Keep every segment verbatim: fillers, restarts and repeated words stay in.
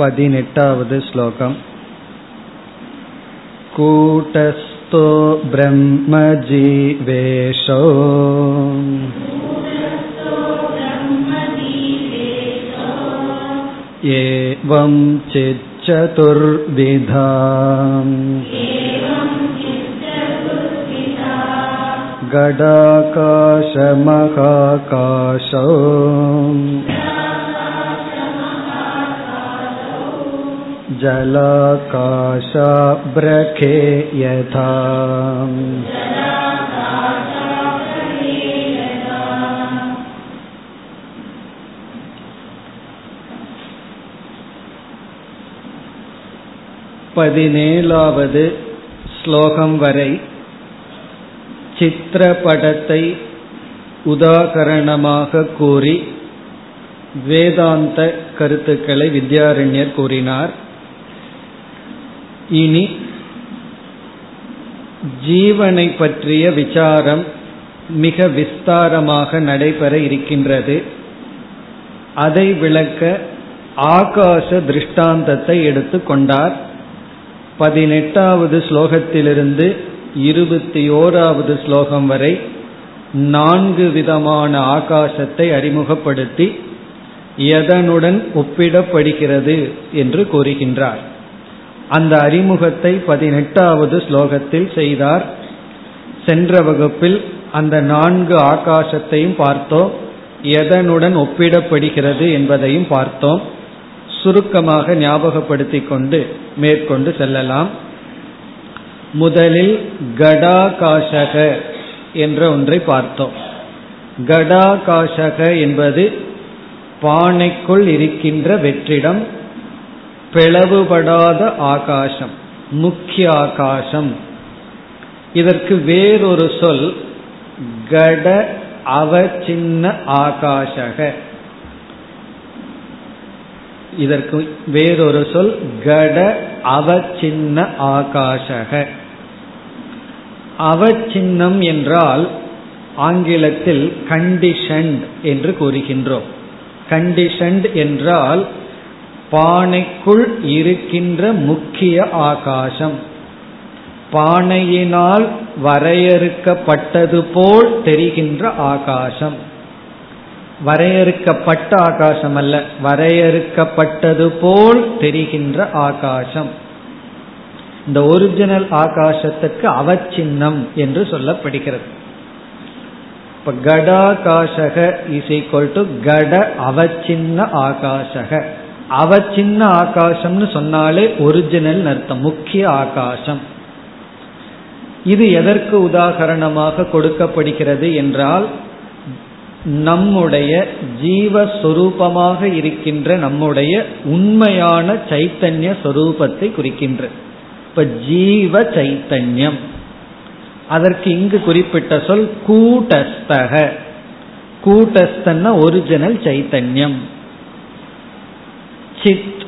பதினெட்டாவது ஸ்லோகம். கூடஸ்தோ பிரம்ம ஜீவேஷோ ஏவம் சித் சதுர்விதாம் கடாகாச மகாகாசோ ஜலாகாசாப்ரகே யதாம். பதினேழாவது ஸ்லோகம் வரை சித்திரப்படத்தை உதாகரணமாக கூறி வேதாந்த கருத்துக்களை வித்யாரண்யர் கூறினார். இனி ஜீவனை பற்றிய விசாரம் மிக விஸ்தாரமாக நடைபெற இருக்கின்றது. அதை விளக்க ஆகாச திருஷ்டாந்தத்தை எடுத்துக்கொண்டார். பதினெட்டாவது ஸ்லோகத்திலிருந்து இருபத்தி ஓராவது ஸ்லோகம் வரை நான்கு விதமான ஆகாசத்தை அறிமுகப்படுத்தி எதனுடன் ஒப்பிடப்படுகிறது என்று கூறுகின்றார். அந்த அறிமுகத்தை பதினெட்டாவது ஸ்லோகத்தில் செய்தார். சென்ற வகுப்பில் அந்த நான்கு ஆகாசத்தையும் பார்த்தோம், எதனுடன் ஒப்பிடப்படுகிறது என்பதையும் பார்த்தோம். சுருக்கமாக ஞாபகப்படுத்திக் கொண்டு மேற்கொண்டு செல்லலாம். முதலில் கடாகாசக என்ற ஒன்றை பார்த்தோம். கடாகாசக என்பது பானைக்குள் இருக்கின்ற வெற்றிடம், பிளவுபடாத ஆகாசம், முக்கிய ஆகாசம். இதற்கு வேறொரு சொல் கட அவசின்ன ஆகாசக. இதற்கு வேறொரு சொல் கட அவசின்ன ஆகாசக. அவசின்னம் என்றால் ஆங்கிலத்தில் கண்டிஷன்ட் என்று கூறுகின்றோம். கண்டிஷன்ட் என்றால் பானைக்குள் இருக்கின்ற முக்கிய ஆகாசம், பானையினால் வரையறுக்கப்பட்டது போல் தெரிகின்ற ஆகாசம். வரையறுக்கப்பட்ட ஆகாசம் அல்ல, வரையறுக்கப்பட்டது போல் தெரிகின்ற ஆகாசம். இந்த ஒரிஜினல் ஆகாசத்துக்கு அவசின்னம் என்று சொல்லப்படுகிறது. இப்ப கடாகாசக இஸ் ஈக்வல் டு கட அவசின்ன ஆகாசக. அவசின்ன ஆகாசம்னு சொன்னாலே ஒரிஜினல் அர்த்தம், முக்கிய ஆகாசம். இது எதற்கு உதாகரணமாக கொடுக்கப்படுகிறது என்றால், நம்முடைய ஜீவஸ்வரூபமாக இருக்கின்ற நம்முடைய உண்மையான சைத்தன்ய சொரூபத்தை குறிக்கின்ற இப்ப ஜீவ சைத்தன்யம். அதற்கு இங்கு குறிப்பிட்ட சொல் கூட்டஸ்தக. கூட்டஸ்தன்னா ஒரிஜினல் சைத்தன்யம், சித்.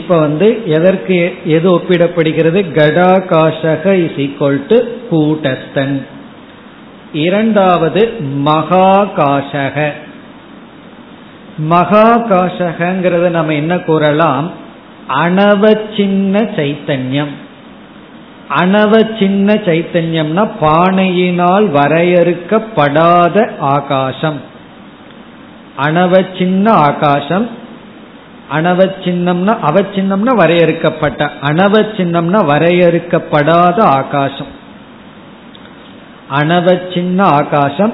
இப்ப வந்து எதற்கு எது ஒப்பிடப்படுகிறது? கடாகாசக இஸ் ஈக்வல் டு கூட்டஸ்தன். இரண்டாவது மகாகாசக. மகாகாசகங்கிறத நம்ம என்ன கூறலாம்? அணவசின்ன சைத்தன்யம். அணவசின்ன சைத்தன்யம்னா பானையினால் வரையறுக்கப்படாத ஆகாசம், அணவசின்ன ஆகாசம். அணவசின்னம்னா அவசின்னம்னா வரையறுக்கப்பட்ட, அணவசின்னம்னா வரையறுக்கப்படாத ஆகாசம். அணவசின்ன ஆகாசம்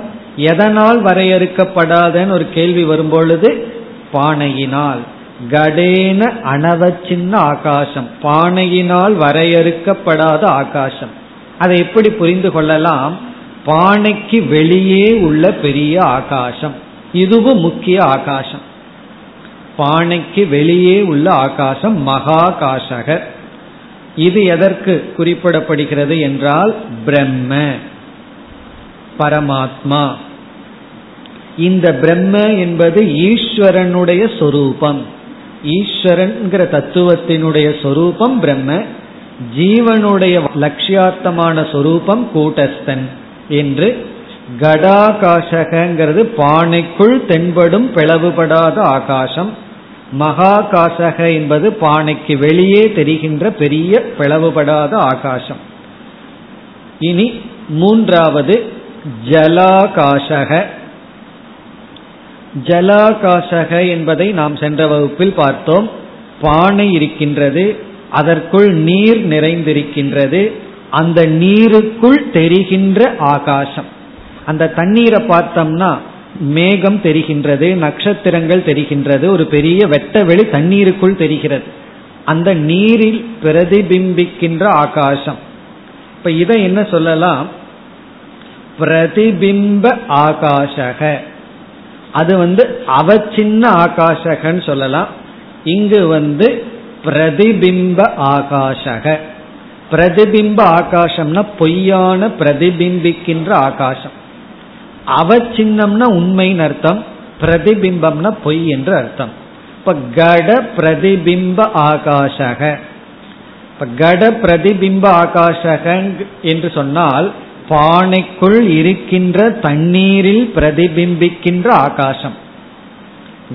எதனால் வரையறுக்கப்படாதன்னு ஒரு கேள்வி வரும்பொழுது பானையினால். கடேன அணவசின்ன ஆகாசம், பானையினால் வரையறுக்கப்படாத ஆகாசம். அதை எப்படி புரிந்து கொள்ளலாம்? பானைக்கு வெளியே உள்ள பெரிய ஆகாசம், இதுவும் முக்கிய ஆகாசம். பானைக்கு வெளியே உள்ள ஆகாசம் மகாகாசக. இது எதற்கு குறிப்பிடப்படுகிறது என்றால் பிரம்ம, பரமாத்மா. இந்த பிரம்ம என்பது ஈஸ்வரனுடைய சொரூபம், ஈஸ்வரன் தத்துவத்தினுடைய சொரூபம் பிரம்ம. ஜீவனுடைய லட்சியார்த்தமான சொரூபம் கூட்டஸ்தன் என்று கடாகாசகங்கிறது பானைக்குள் தென்படும் பிளவுபடாத ஆகாசம். மகாகாசக என்பது பானைக்கு வெளியே தெரிகின்ற பெரிய பிளவுபடாத ஆகாசம். இனி மூன்றாவது ஜலாகாசக. ஜலாகாசக என்பதை நாம் சென்ற வகுப்பில் பார்த்தோம். பானை இருக்கின்றது, அதற்குள் நீர் நிறைந்திருக்கின்றது, அந்த நீருக்குள் தெரிகின்ற ஆகாசம். அந்த தண்ணீரை பார்த்தோம்னா மேகம் தெரிகின்றது, நட்சத்திரங்கள் தெரிகின்றது, ஒரு பெரிய வெட்டவெளி தண்ணீருக்குள் தெரிகிறது. அந்த நீரில் பிரதிபிம்பிக்கின்ற ஆகாசம். இப்ப இதை என்ன சொல்லலாம்? பிரதிபிம்ப ஆகாசக. அது வந்து அவச்சின்ன ஆகாசகன்னு சொல்லலாம். இங்கு வந்து பிரதிபிம்ப ஆகாசக. பிரதிபிம்ப ஆகாசம்னா பொய்யான பிரதிபிம்பிக்கின்ற ஆகாசம். அவச்சின்னம்னா உண்மைன்னு அர்த்தம், பிரதிபிம்பம்னா பொய் என்று அர்த்தம். இப்ப கட பிரதிபிம்ப ஆகாசக. இப்ப கட பிரதிபிம்ப ஆகாசக என்று சொன்னால் பானைக்குள் இருக்கின்ற தண்ணீரில் பிரதிபிம்பிக்கின்ற ஆகாசம்.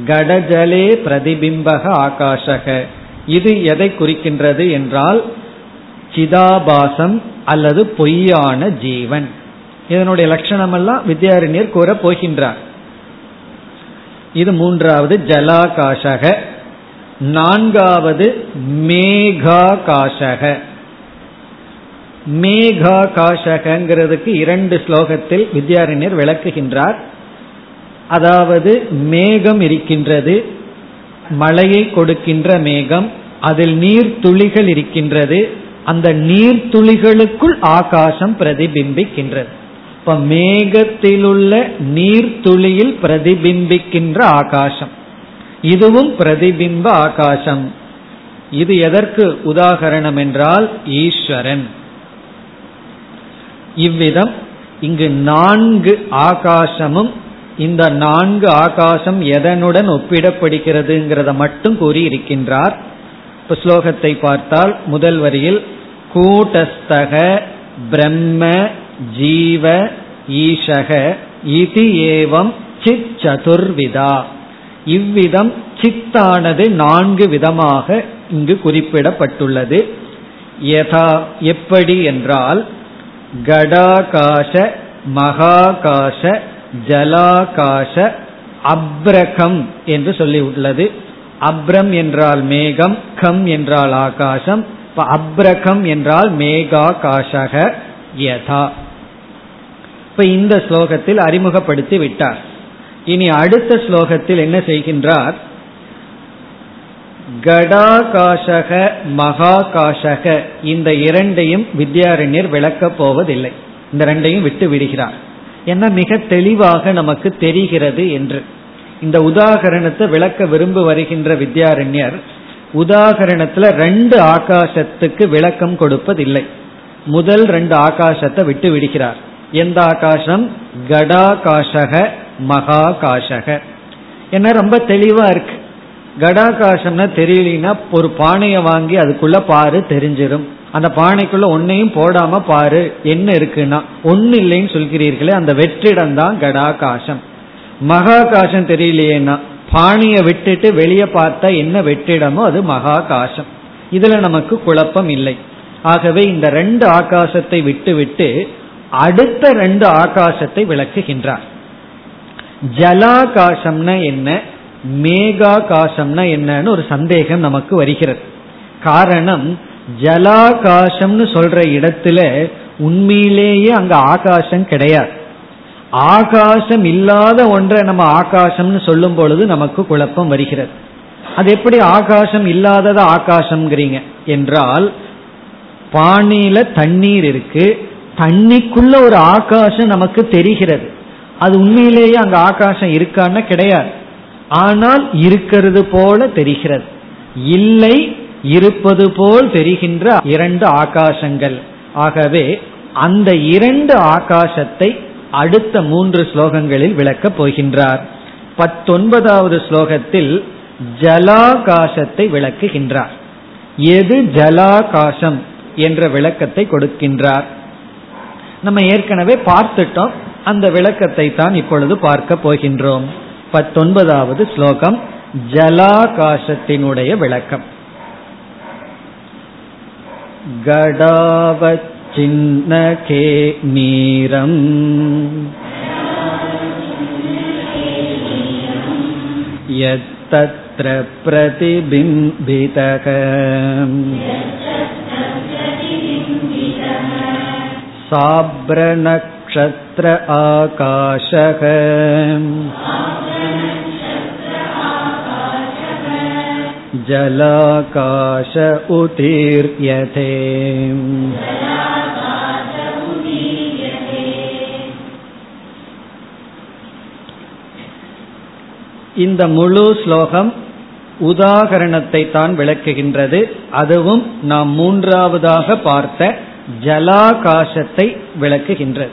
கடஜலே பிரதிபிம்பக ஆகாசக. இது எதை குறிக்கின்றது என்றால் சிதாபாசம் அல்லது பொய்யான ஜீவன். இதனுடைய லட்சணமெல்லாம் வித்யாரண்யர் கூற போகின்றார். இது மூன்றாவது ஜலாகாசக. நான்காவது மேகாகாசக. மேகாகாசகங்கிறதுக்கு இரண்டு ஸ்லோகத்தில் வித்யாரண்யர் விளக்குகின்றார். அதாவது மேகம் இருக்கின்றது, மழையை கொடுக்கின்ற மேகம், அதில் நீர்த்துளிகள் இருக்கின்றது, அந்த நீர்த்துளிகளுக்குள் ஆகாசம் பிரதிபிம்பிக்கின்றது. இப்ப மேகத்திலுள்ள நீர்த்துளியில் பிரதிபிம்பிக்கின்ற ஆகாசம், இதுவும் பிரதிபிம்ப ஆகாசம். இது எதற்கு உதாகரணம் என்றால் ஈஸ்வரன். இவ்விதம் இங்கு நான்கு ஆகாசமும், இந்த நான்கு ஆகாசம் எதனுடன் ஒப்பிடப்படுகிறதுங்கிறத மட்டும் கூறியிருக்கின்றார். இப்ப ஸ்லோகத்தை பார்த்தால் முதல் வரியில் கூட்டஸ்தக பிரம்ம ஜீவ ஈஷக இதி ஏவம் சித் சதுர்விதா. இவ்விதம் சித்தானது நான்கு விதமாக இங்கு குறிப்பிடப்பட்டுள்ளது. யதா எப்படி என்றால் கடாகாச மகாகாச ஜலாகாச அப்ரகம் என்று சொல்லி உள்ளது. அப்ரம் என்றால் மேகம், கம் என்றால் ஆகாசம். இப்ப அப்ரகம் என்றால் மேகாகாசக யதா. இப்ப இந்த ஸ்லோகத்தில் அறிமுகப்படுத்தி விட்டார். இனி அடுத்த ஸ்லோகத்தில் என்ன செய்கின்றார்? கடாகாசக மகாகாசக இந்த இரண்டையும் வித்யாரண்யர் விளக்கப் போவதில்லை. இந்த ரெண்டையும் விட்டு விடுகிறார். என்ன மிக தெளிவாக நமக்கு தெரிகிறது என்று இந்த உதாகரணத்தை விளக்க விரும்பு வருகின்ற வித்யாரண்யர் உதாகரணத்துல ரெண்டு ஆகாசத்துக்கு விளக்கம் கொடுப்பதில்லை. முதல் ரெண்டு ஆகாசத்தை விட்டு விடுகிறார். எந்த ஆகாசம்? கடாகாசக மகாகாசக. என்ன ரொம்ப தெளிவா இருக்கு. கடாகாசம்னா தெரியலனா ஒரு பானையை வாங்கி அதுக்குள்ள பாரு தெரிஞ்சிடும். அந்த பானைக்குள்ள ஒன்னையும் போடாம பாரு, என்ன இருக்குன்னா ஒன்னு இல்லைன்னு சொல்கிறீர்களே, அந்த வெற்றிடம் தான் கடாகாசம். மகாகாசம் தெரியலையேன்னா பானையை விட்டுட்டு வெளியே பார்த்தா என்ன வெற்றிடமோ அது மகாகாசம். இதுல நமக்கு குழப்பம் இல்லை. ஆகவே இந்த ரெண்டு ஆகாசத்தை விட்டு விட்டு அடுத்த ரெண்டு ஆகாசத்தை விளக்குகின்றார். ஜலாகாசம்னா என்ன, மேகாகாசம்னா என்னன்னு ஒரு சந்தேகம் நமக்கு வருகிறது. காரணம், ஜலாகாசம்னு சொல்ற இடத்துல உண்மையிலேயே அங்க ஆகாசம் கிடையாது. ஆகாசம் இல்லாத ஒன்றை நம்ம ஆகாசம்னு சொல்லும் பொழுது நமக்கு குழப்பம் வருகிறது. அது எப்படி ஆகாசம் இல்லாதது ஆகாசம்ங்கிறீங்க என்றால், பானையில தண்ணீர் இருக்கு, தண்ணிக்குள்ள ஒரு ஆகாசம் நமக்கு தெரிகிறது. அது உண்மையிலேயே அங்க ஆகாசம் இருக்கான்னா கிடையாது. ஆனால் இருக்கிறது போல தெரிகிறது. இல்லை, இருப்பது போல் தெரிகின்ற இரண்டு ஆகாசங்கள். ஆகவே அந்த இரண்டு ஆகாசத்தை அடுத்த மூன்று ஸ்லோகங்களில் விளக்கப் போகின்றார். பத்தொன்பதாவது ஸ்லோகத்தில் ஜலாகாசத்தை விளக்குகின்றார். எது ஜலாகாசம் என்ற விளக்கத்தை கொடுக்கின்றார். நம்ம ஏற்கனவே பார்த்துட்டோம், அந்த விளக்கத்தை தான் இப்பொழுது பார்க்க போகின்றோம். பத்தொன்பதாவது ஸ்லோகம் ஜலாகாசத்தினுடைய விளக்கம். கடாவச்சின்னகே நீரம் யத்தத்ர பிரதிபிம்பிதக சாப்ரநக்ஷத்ர ஆகாஷக ஜலாகாஷ உதீர்யதே. இந்த முழு ஸ்லோகம் உதாகரணத்தை தான் விளக்குகின்றது. அதுவும் நாம் மூன்றாவதாக பார்த்த ஜலாகாசத்தை விளக்குகின்றது.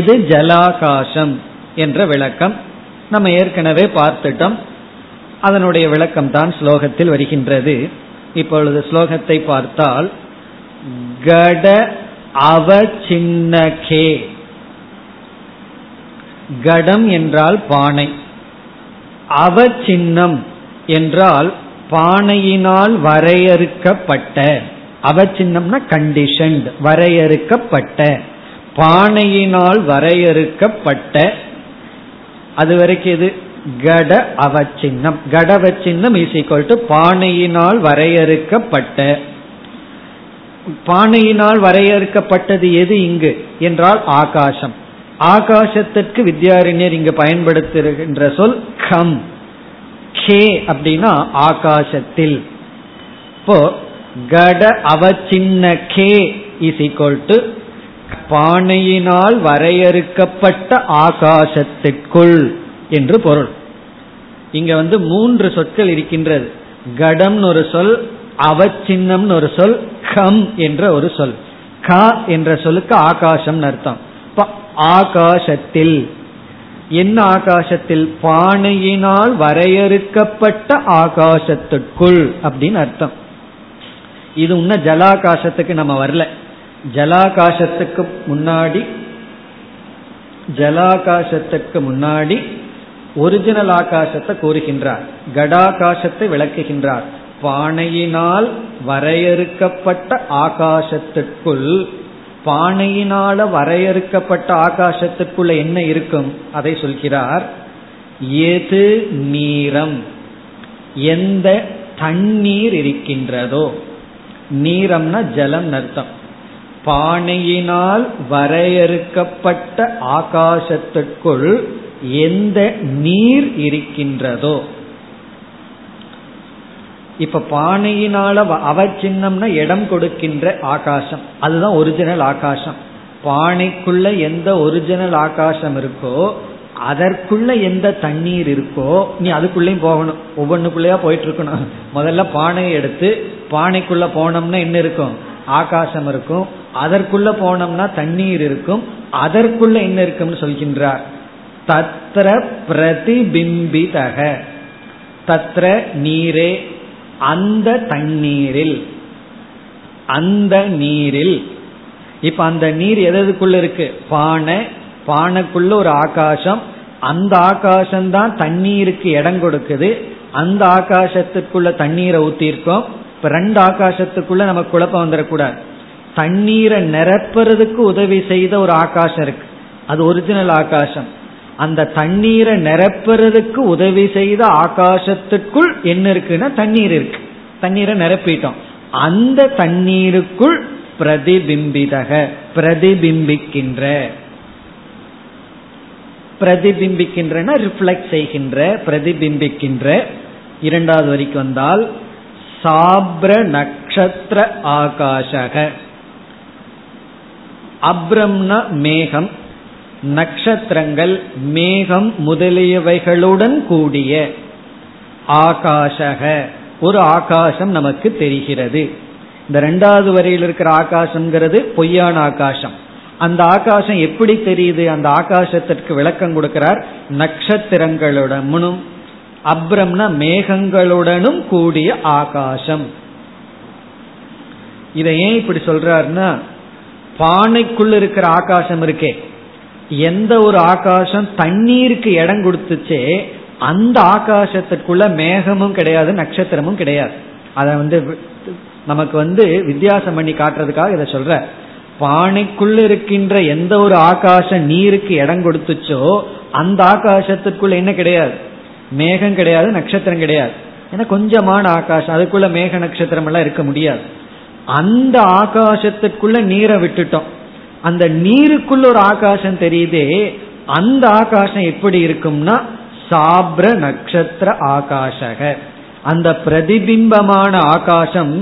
எது ஜலாகாசம் என்ற விளக்கம் நம்ம ஏற்கனவே பார்த்துட்டோம். அதனுடைய விளக்கம் தான் ஸ்லோகத்தில் வருகின்றது. இப்பொழுது ஸ்லோகத்தை பார்த்தால் கட அவசின்னகே, கடம் என்றால் பானை, அவசின்னம் என்றால் பானையினால் வரையறுக்கப்பட்ட, அவசின்னம்னா கண்டிஷன், வரையறுக்கப்பட்ட, பானையினால் வரையறுக்கப்பட்ட. அதுவரைக்கும் இது கட அவச்சின்னம். கடவச்சின்னம் இஸ் ஈக்வல் டு பானையினால் வரையறுக்கப்பட்ட. பானையினால் வரையறுக்கப்பட்டது எது இங்கு என்றால் ஆகாசம். ஆகாசத்திற்கு வித்யாரண்யர் இங்கு பயன்படுத்துகின்ற சொல் கம். கே அப்படின்னா ஆகாசத்தில். இப்போ கட அவச்சின்ன கே இஸ் ஈக்வல் டு பானையினால் வரையறுக்கப்பட்ட ஆகாசத்திற்குள் என்று பொருள். இங்க வந்து மூன்று சொற்கள் இருக்கின்றது. கடம் ஒரு சொல், அவச்சின்னம் ஒரு சொல், கம் என்ற ஒரு சொல். க என்ற சொல்லுக்கு ஆகாசம் அர்த்தம். ஆகாசத்தில், என்ன ஆகாசத்தில்? பானையினால் வரையறுக்கப்பட்ட ஆகாசத்திற்குள் அப்படின்னு அர்த்தம். இது இன்னும் ஜலாகாசத்துக்கு நம்ம வரல. ஜலாகாசத்துக்கு முன்னாடி ஜலாகாசத்துக்கு முன்னாடி ஒரிஜினல் ஆகாசத்தை கூறுகின்றார், கடாகாசத்தை விளக்குகின்றார். பானையினால் வரையறுக்கப்பட்ட ஆகாசத்திற்குள், பானையினால வரையறுக்கப்பட்ட ஆகாசத்திற்குள்ள என்ன இருக்கும் அதை சொல்கிறார். எது நீரம், எந்த தண்ணீர் இருக்கின்றதோ, நீரம்னா ஜலம் அர்த்தம். பானையினால் வரையறுக்கப்பட்ட ஆகாசத்திற்குள் எந்த நீர் இருக்கின்றதோ. இப்ப பானையினால அவச்சின்னம்னா இடம் கொடுக்கின்ற ஆகாசம், அதுதான் ஒரிஜினல் ஆகாசம். பானைக்குள்ள எந்த ஒரிஜினல் ஆகாசம் இருக்கோ அதற்குள்ள எந்த தண்ணீர் இருக்கோ, நீ அதுக்குள்ளேயும் போகணும், ஒவ்வொன்றுக்குள்ளேயா போயிட்டு இருக்கணும். முதல்ல பானையை எடுத்து பானைக்குள்ள போனோம்னா என்ன இருக்கும்? ஆகாசம் இருக்கும். அதற்குள்ள போனோம்னா தண்ணீர் இருக்கும். அதற்குள்ள என்ன இருக்கும்னு சொல்கின்றார். தத்ர பிரதிபிம்பிதக, தத்ர நீரே, அந்த தண்ணீரில், அந்த நீரில். இப்ப அந்த நீர் எதுக்குள்ள இருக்கு? பானை, பானைக்குள்ள ஒரு ஆகாசம், அந்த ஆகாசம்தான் தண்ணீருக்கு இடம் கொடுக்குது. அந்த ஆகாசத்துக்குள்ள தண்ணீரை ஊத்திருக்கோம். இப்ப ரெண்டு ஆகாசத்துக்குள்ள நம்ம குழப்பம் வந்துடக்கூடாது. தண்ணீரை நிரப்புறதுக்கு உதவி செய்த ஒரு ஆகாசம் இருக்கு, அது ஒரிஜினல் ஆகாசம். அந்த தண்ணீரை நிரப்புறதுக்கு உதவி செய்த ஆகாசத்துக்குள் என்ன இருக்குன்னா தண்ணீர் இருக்கு. தண்ணீரை நிரப்பிட்டோம். அந்த தண்ணீருக்குள் பிரதிபிம்பிதக, பிரதிபிம்பிக்கின்ற, பிரதிபிம்பிக்கின்றன ரிஃப்ளெக்ட் செய்கின்ற, பிரதிபிம்பிக்கின்ற. இரண்டாவது வரைக்கும் வந்தால் சாப்ர நக்ஷத்திர ஆகாஷக. அப்ரம்னா மேகம், நட்சத்திரங்கள், மேகம் முதலியவைகளுடன் கூடிய ஆகாஷக, ஒரு ஆகாசம் நமக்கு தெரிகிறது. இந்த ரெண்டாவது வரையில் இருக்கிற ஆகாசம்ங்கிறது பொய்யான ஆகாசம். அந்த ஆகாசம் எப்படி தெரியுது? அந்த ஆகாசத்திற்கு விளக்கம் கொடுக்கிறார். நட்சத்திரங்களுடனும் அப்ரம்னா மேகங்களுடனும் கூடிய ஆகாசம். இதை ஏன் இப்படி சொல்றாருன்னா, பானைக்குள்ள இருக்கிற ஆகாசம் இருக்கே, எந்த ஒரு ஆகாசம் தண்ணீருக்கு இடம் கொடுத்துச்சே அந்த ஆகாசத்திற்குள்ள மேகமும் கிடையாது, நட்சத்திரமும் கிடையாது. அத வந்து நமக்கு வந்து வித்தியாசம் பண்ணி காட்டுறதுக்காக இதை சொல்ற. பானைக்குள்ள இருக்கின்ற எந்த ஒரு ஆகாசம் நீருக்கு இடம் கொடுத்துச்சோ அந்த ஆகாசத்திற்குள்ள என்ன கிடையாது, மேகம் கிடையாது, நட்சத்திரம் கிடையாது. ஏன்னா கொஞ்சமான ஆகாசம், அதுக்குள்ள மேக நட்சத்திரம் எல்லாம் இருக்க முடியாது. அந்த ஆகாசத்துக்குள்ள நீரை விட்டுட்டோம், அந்த நீருக்குள்ள ஒரு ஆகாசம் தெரியுதே, அந்த ஆகாசம் எப்படி இருக்கும்னா சாப்ர நட்சத்திர ஆகாஷக. அந்த பிரதிபிம்பமான ஆகாசம்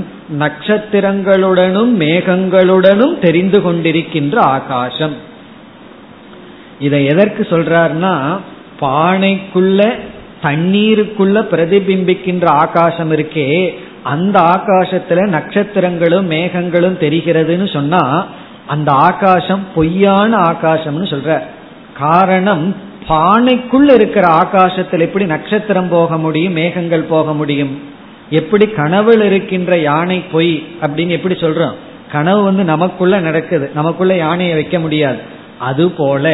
நட்சத்திரங்களுடனும் மேகங்களுடனும் தெரிந்து கொண்டிருக்கின்ற ஆகாசம். இதை எதற்கு சொல்றாருன்னா, பானைக்குள்ள தண்ணீருக்குள்ள பிரதிபிம்பிக்கின்ற ஆகாசம் இருக்கே, அந்த ஆகாசத்துல நட்சத்திரங்களும் மேகங்களும் தெரிகிறதுன்னு சொன்னா அந்த ஆகாசம் பொய்யான ஆகாசம்னு சொல்ற. காரணம், பானைக்குள்ள இருக்கிற ஆகாசத்தில் எப்படி நட்சத்திரம் போக முடியும், மேகங்கள் போக முடியும்? எப்படி கனவுல இருக்கின்ற யானை பொய் அப்படின்னு எப்படி சொல்றோம்? கனவு வந்து நமக்குள்ள நடக்குது, நமக்குள்ள யானையை வைக்க முடியாது. அதுபோல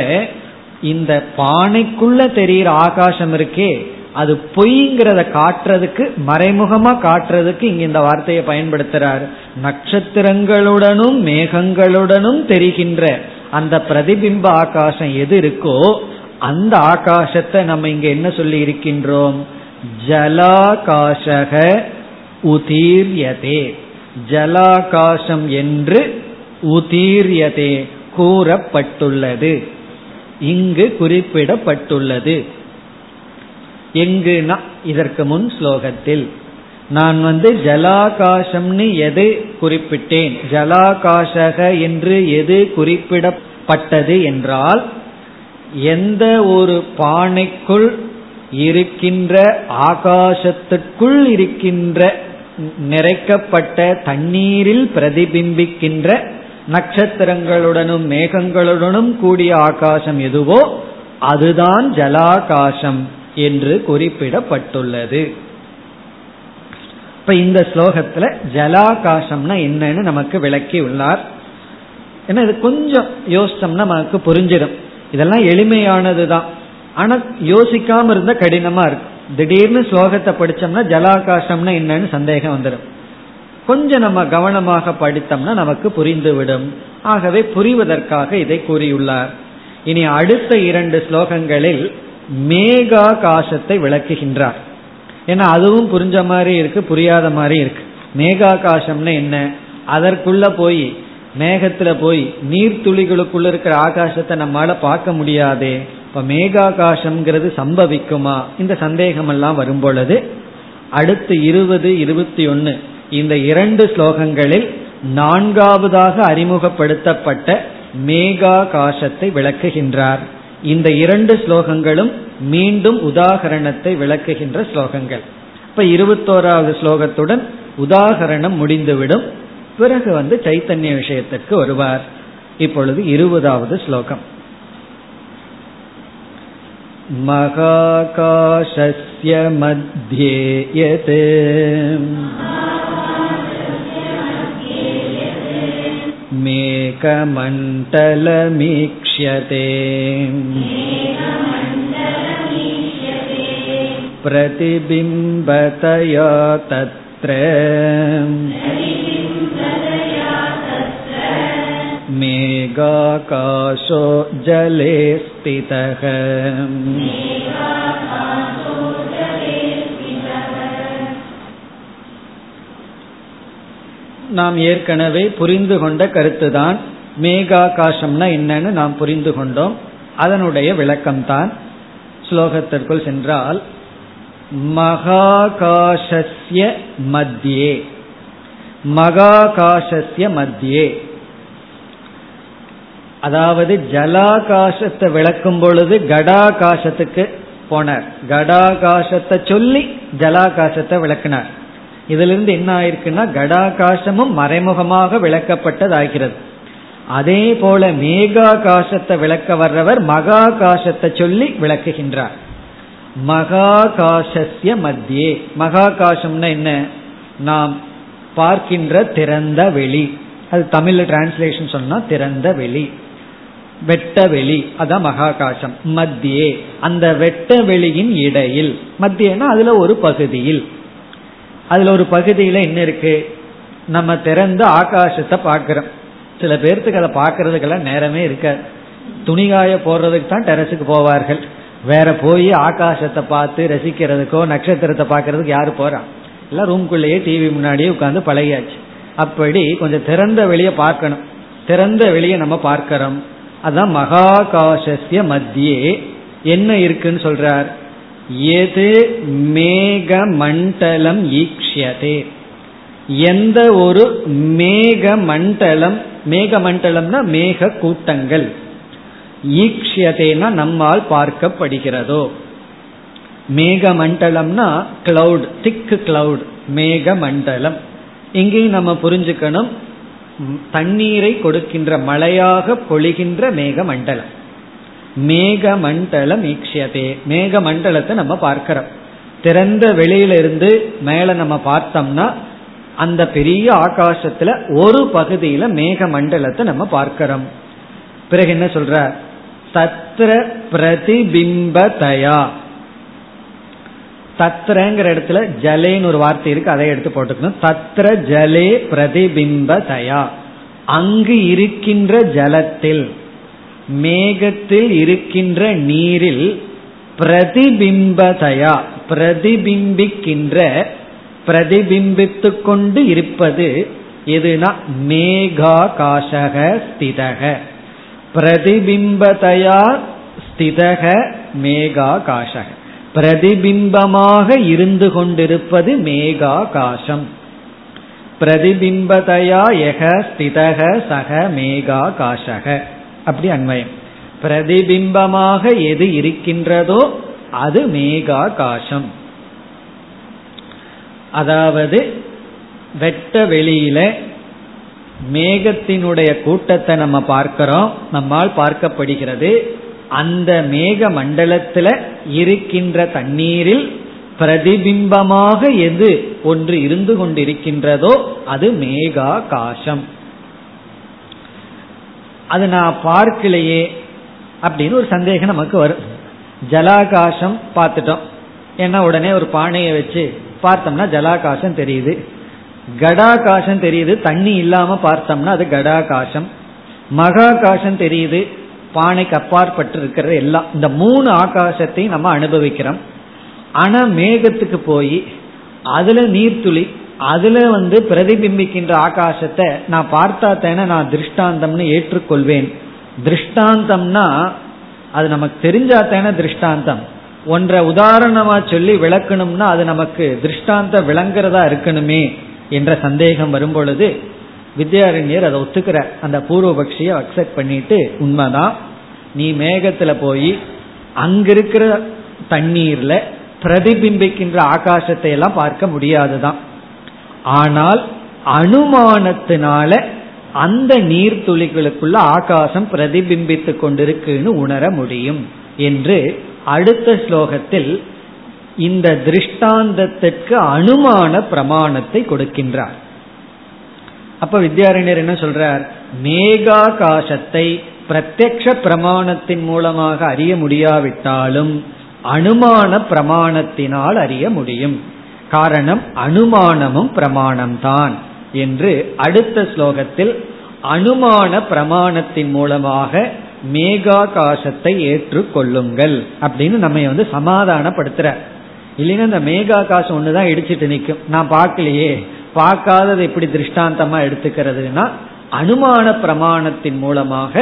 இந்த பானைக்குள்ள தெரிகிற ஆகாசம் இருக்கே, அது பொய்ங்கிறத காட்டுறதுக்கு, மறைமுகமா காட்டுறதுக்கு இங்க இந்த வார்த்தையை பயன்படுத்துறார். நட்சத்திரங்களுடனும் மேகங்களுடனும் தெரிகின்ற அந்த பிரதிபிம்ப ஆகாசம் எது இருக்கோ அந்த ஆகாசத்தை நம்ம இங்க என்ன சொல்லி இருக்கின்றோம், ஜலாகாஷக உதீர்யதே, ஜலாகாசம் என்று உதீர்யதே கூறப்பட்டுள்ளது, இங்கு குறிப்பிடப்பட்டுள்ளது. எங்குனா இதற்கு முன் ஸ்லோகத்தில் நான் வந்து ஜலாகாசம்னு எது குறிப்பிட்டேன், ஜலாகாஷக என்று எது குறிப்பிடப்பட்டது என்றால், எந்த ஒரு பானைக்குள் இருக்கின்ற ஆகாசத்துக்குள் இருக்கின்ற நிறைக்கப்பட்ட தண்ணீரில் பிரதிபிம்பிக்கின்ற நட்சத்திரங்களுடனும் மேகங்களுடனும் கூடிய ஆகாசம் எதுவோ அதுதான் ஜலாகாசம் என்று குறிப்பிடப்பட்டுள்ளது. இப்ப இந்த ஸ்லோகத்துல ஜலாகாசம்னா என்னன்னு நமக்கு விளக்கி உள்ளார். ஏன்னா இது கொஞ்சம் யோசிச்சோம்னா நமக்கு புரிஞ்சிடும். இதெல்லாம் எளிமையானதுதான், ஆனா யோசிக்காம இருந்தா கடினமா இருக்கு. திடீர்னு ஸ்லோகத்தை படிச்சோம்னா ஜலாகாசம்னா என்னன்னு சந்தேகம் வந்துடும். கொஞ்சம் நம்ம கவனமாக படித்தோம்னா நமக்கு புரிந்துவிடும். ஆகவே புரிவதற்காக இதை கூறியுள்ளார். இனி அடுத்த இரண்டு ஸ்லோகங்களில் மேகாகாசத்தை விளக்குகின்றார். ஏன்னா அதுவும் புரிஞ்ச மாதிரி இருக்கு, புரியாத மாதிரி இருக்கு. மேகாகாசம்னா என்ன, அதற்குள்ள போய் மேகத்துல போய் நீர்த்துளிகளுக்குள்ள இருக்கிற ஆகாசத்தை நம்மளால பார்க்க முடியாது, இப்ப மேகாகாசம்ங்கிறது சம்பவிக்குமா, இந்த சந்தேகம் எல்லாம் வரும் பொழுது அடுத்து இருபது இருபத்தி ஒன்னு இந்த இரண்டு ஸ்லோகங்களில் நான்காவதாக அறிமுகப்படுத்தப்பட்ட மேகாகாசத்தை விளக்குகின்றார். இந்த இரண்டு ஸ்லோகங்களும் மீண்டும் உதாகரணத்தை விளக்குகின்ற ஸ்லோகங்கள். இப்ப இருபத்தோராவது ஸ்லோகத்துடன் உதாகரணம் முடிந்துவிடும். பிறகு வந்து சைத்தன்ய விஷயத்திற்கு வருவார். இப்பொழுது இருபதாவது ஸ்லோகம். மகாகாசஸ்ய மத்யே யதே மேகமண்டலமீக்ஷயதே பிரதிபிம்பதயா தத்ர மேகாகாசோ ஜலே ஸ்திதஹ. நாம் ஏற்கனவே புரிந்து கொண்ட கருத்துதான். மேகாகாசம்னா என்னன்னு நாம் புரிந்து கொண்டோம், அதனுடைய விளக்கம்தான். ஸ்லோகத்திற்குள் சென்றால் மகாகாசஸ்ய மத்யே, மகாகாசஸ்ய மத்யே, அதாவது ஜலாகாசத்தை விளக்கும் பொழுது கடாகாசத்துக்கு போனார். கடாகாசத்தை சொல்லி ஜலாகாசத்தை விளக்கினார். இதுல இருந்து என்ன ஆயிருக்குன்னா, கடாகாசமும் மறைமுகமாக விளக்கப்பட்டதாகிறது. அதே போல மேகாகாசத்தை விளக்க வர்றவர் மகாகாசத்தை சொல்லி விளக்குகின்றார். மகாகாசஸ்ய மத்தியே, மகாகாசம்னா என்ன, நாம் பார்க்கின்ற திறந்த வெளி. அது தமிழ்ல டிரான்ஸ்லேஷன் சொன்னா திறந்த வெளி. வெட்டவெளி, அதான் மகாகாசம். மத்தியே, அந்த வெட்டவெளியின் இடையில், மத்தியனா அதுல ஒரு பகுதியில், அதுல ஒரு பகுதியில என்ன இருக்கு, நம்ம திறந்து ஆகாசத்தை பார்க்கிறோம். சில பேர்த்துக்கு அதை பார்க்கறதுக்கெல்லாம் நேரமே இருக்காது. துணிகாய போடுறதுக்கு தான் டெரஸுக்கு போவார்கள். வேற போய் ஆகாசத்தை பார்த்து ரசிக்கிறதுக்கோ நட்சத்திரத்தை பார்க்கறதுக்கு யாரு போறான்? எல்லாம் ரூம்குள்ளேயே டிவி முன்னாடியே உட்காந்து பழகியாச்சு. அப்படி கொஞ்சம் திறந்த வெளியை பார்க்கணும். திறந்த வெளியை நம்ம பார்க்கிறோம். அதான் மகாகாசிய மத்தியே என்ன இருக்குன்னு சொல்றார். எது மேக மண்டலம் ஈக்ஷியதே, எந்த ஒரு மேக மண்டலம், மேக மண்டலம்னா மேக கூட்டங்கள், ஈக்ஷியதேனா நம்மால் பார்க்கப்படுகிறதோ. மேக மண்டலம்னா கிளவுட், திக் கிளவுட், மேக மண்டலம். இங்கேயும் நம்ம புரிஞ்சுக்கணும், தண்ணீரை கொடுக்கின்ற மழையாக பொழிகின்ற மேக மண்டலம், மேக மண்டலம் ஈக்ஷியதே. மேக மண்டலத்தை நம்ம பார்க்கிறோம். திறந்த வெளியிலிருந்து மேல நம்ம பார்த்தோம்னா அந்த பெரிய ஆகாசத்துல ஒரு பகுதியில மேக மண்டலத்தை நம்ம பார்க்கிறோம். பிறகு என்ன சொல்ற, தத்ர பிரதிபிம்பதயா. தத்ரங்கிற இடத்துல ஜலேன்னு ஒரு வார்த்தை இருக்கு, அதை எடுத்து போட்டுக்கணும். தத்ர ஜலே பிரதிபிம்பதயா, அங்கு இருக்கின்ற ஜலத்தில், மேகத்தில் இருக்கின்ற நீரில், பிரதிபிம்பதயா பிரதிபிம்பிக்கின்ற, பிரதிபிம்பித்து கொண்டு இருப்பது எதுனா மேகாகாசக ஸ்திதக. பிரதிபிம்பதயா ஸ்திதக மேகாகாசக, பிரதிபிம்பமாக இருந்து கொண்டிருப்பது மேகாகாசம். பிரதிபிம்பதயா யக ஸ்திதக சக மேகாகாசக, அப்படி அன்வயம். பிரதிபிம்பமாக எது இருக்கின்றதோ அது மேகாகாசம். அதாவது வெட்ட வெளியில மேகத்தினுடைய கூட்டத்தை நம்ம பார்க்கிறோம், நம்மால் பார்க்கப்படுகிறது. அந்த மேக மண்டலத்தில் இருக்கின்ற தண்ணீரில் பிரதிபிம்பமாக எது ஒன்று இருந்து கொண்டிருக்கின்றதோ அது மேகாகாசம். அது நான் பார்க்கலையே அப்படின்னு ஒரு சந்தேகம் நமக்கு வரும். ஜலாகாசம் பார்த்துட்டோம், ஏன்னா உடனே ஒரு பானையை வச்சு பார்த்தோம்னா ஜலாகாசம் தெரியுது. கடாகாசம் தெரியுது, தண்ணி இல்லாம பார்த்தோம்னா அது கடாகாசம். மகாகாசம் தெரியுது, பானைக்கு அப்பாற்பட்டு இருக்கிற எல்லாம். இந்த மூணு ஆகாசத்தையும் நம்ம அனுபவிக்கிறோம். ஆனா மேகத்துக்கு போய் அதுல நீர்த்துளி, அதுல வந்து பிரதிபிம்பிக்கின்ற ஆகாசத்தை நான் பார்த்தா தானே நான் திருஷ்டாந்தம்னு ஏற்றுக்கொள்வேன். திருஷ்டாந்தம்னா அது நமக்கு தெரிஞ்சா தானே திருஷ்டாந்தம். ஒன்றை உதாரணமா சொல்லி விளக்கணும்னா அது நமக்கு திருஷ்டாந்த விளங்குறதா இருக்கணுமே என்ற சந்தேகம் வரும் பொழுது வித்யாரண்யர் அதை ஒத்துக்கிறார். அந்த பூர்வபக்ஷியை அக்செப்ட் பண்ணிட்டு, உண்மைதான், நீ மேகத்துல போய் அங்கிருக்கிற தண்ணீர்ல பிரதிபிம்பிக்கின்ற ஆகாசத்தை எல்லாம் பார்க்க முடியாதுதான். ஆனால் அனுமானத்தினால அந்த நீர்த்துளிகளுக்குள்ள ஆகாசம் பிரதிபிம்பித்து கொண்டிருக்குன்னு உணர முடியும் என்று அடுத்த ஸ்லோகத்தில் இந்த திருஷ்டாந்தத்திற்கு அனுமான பிரமாணத்தை கொடுக்கின்றார். அப்ப வித்யாரண்யர் என்ன சொல்றார், மேகாகாசத்தை பிரத்யக்ஷ பிரமாணத்தின் மூலமாக அறிய முடியாவிட்டாலும் அனுமான பிரமாணத்தினால் அறிய முடியும். காரணம் அனுமானமும் பிரமாணம்தான் என்று அடுத்த ஸ்லோகத்தில் அனுமான பிரமாணத்தின் மூலமாக மேகாகாசத்தை ஏற்றுக்கொள்ளுங்கள் அப்படின்னு நம்ம வந்து சமாதானப்படுத்துற. இல்லைன்னா இந்த மேகாகாசம் ஒண்ணுதான் இடிச்சிட்டு நிற்கும், நான் பார்க்கலையே, பார்க்காதது எப்படி திருஷ்டாந்தமா எடுத்துக்கிறதுனா அனுமான பிரமாணத்தின் மூலமாக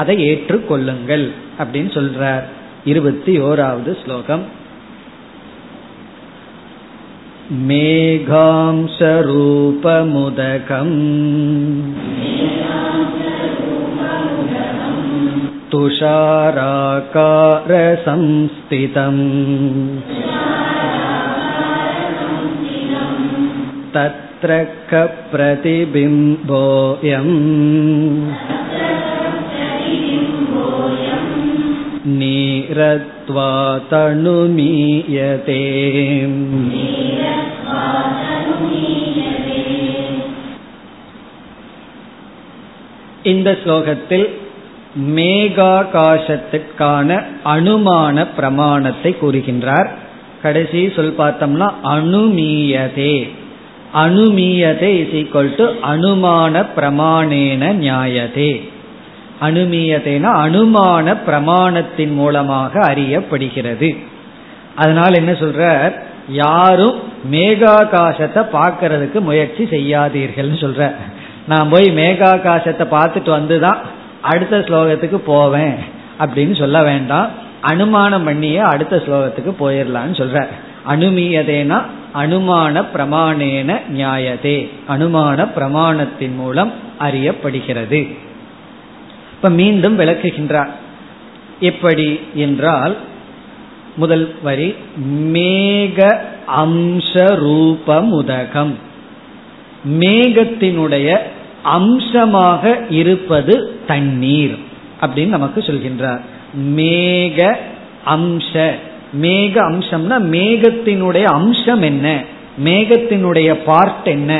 அதை ஏற்றுக்கொள்ளுங்கள் அப்படின்னு சொல்றார். இருபத்தி ஓராவது ஸ்லோகம். மேகாம்ச ரூபமுதகம் துஷாராகார சம்ஸ்திதம் தத்ரக பிரதிபிம்போயம் நீரத்வா தனுமீயதே. இந்த ஸ்லோகத்தில் மேகாகாசத்திற்கான அனுமான பிரமாணத்தை கூறுகின்றார். கடைசி சொல் பார்த்தோம்னா அனுமீயதே, அனுமீயதே இஸ் ஈக்வல் டு அனுமான பிரமாணேன நியாயதே. அனுமீயதேனா அனுமான பிரமாணத்தின் மூலமாக அறியப்படுகிறது. அதனால் என்ன சொல்றார், யாரும் மேகாகாசத்தை பார்க்கறதுக்கு முயற்சி செய்யாதீர்கள்னு சொல்ற. நான் போய் மேகாகாசத்தை பார்த்துட்டு வந்துதான் அடுத்த ஸ்லோகத்துக்கு போவேன் அப்படின்னு சொல்ல வேண்டாம், அனுமானம் பண்ணியே அடுத்த ஸ்லோகத்துக்கு போயிடலான்னு சொல்ற. அனுமீயதேனா அனுமான பிரமாணேன நியாயதே, அனுமான பிரமாணத்தின் மூலம் அறியப்படுகிறது. இப்ப மீண்டும் விளக்குகின்றார். எப்படி என்றால், முதல் வரி மேக அம்ச ரூபமுதகம், மேகத்தினுடைய அம்சமாக இருப்பது தண்ணீர் அப்படின்னு நமக்கு சொல்கின்றார். மேக அம்ச, மேக அம்சம்னா மேகத்தினுடைய அம்சம் என்ன, மேகத்தினுடைய பார்ட் என்ன,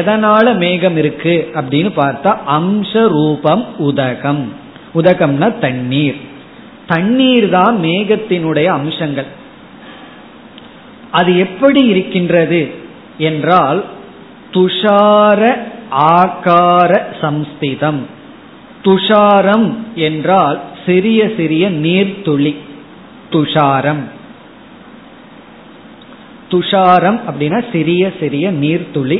எதனால மேகம் இருக்கு அப்படின்னு பார்த்தா அம்ச ரூபம் உதகம். உதகம்னா தண்ணீர், தண்ணீர் தான் மேகத்தினுடைய அம்சங்கள். அது எப்படி இருக்கின்றது என்றால் துஷார ஆகார சம்ஸ்திதம். துஷாரம் என்றால் சிறிய சிறிய நீர்த்துளி, துஷாரம். துஷாரம் அப்படின்னா சிறிய சிறிய நீர்த்துளி.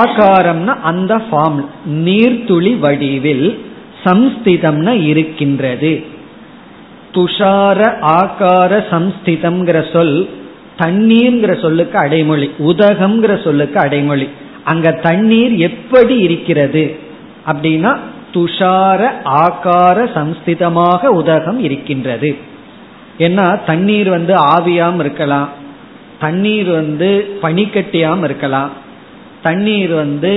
ஆகாரம்னா அந்த ஃபார்ம், நீர்த்துளி வடிவில். சம்ஸ்திதம்னா இருக்கின்றது. துஷார ஆகார சம்ஸ்திதம்ங்கிற சொல் தண்ணீர்ங்கிற சொல்லுக்கு அடைமொழி, உதகம்ங்கிற சொல்லுக்கு அடைமொழி. அங்க தண்ணீர் எப்படி இருக்கிறது அப்படின்னா துஷார ஆகார சம்ஸ்திதமாக உதகம் இருக்கின்றது. ஏன்னா தண்ணீர் வந்து ஆவியாம் இருக்கலாம், தண்ணீர் வந்து பனிக்கட்டியாம் இருக்கலாம், தண்ணீர் வந்து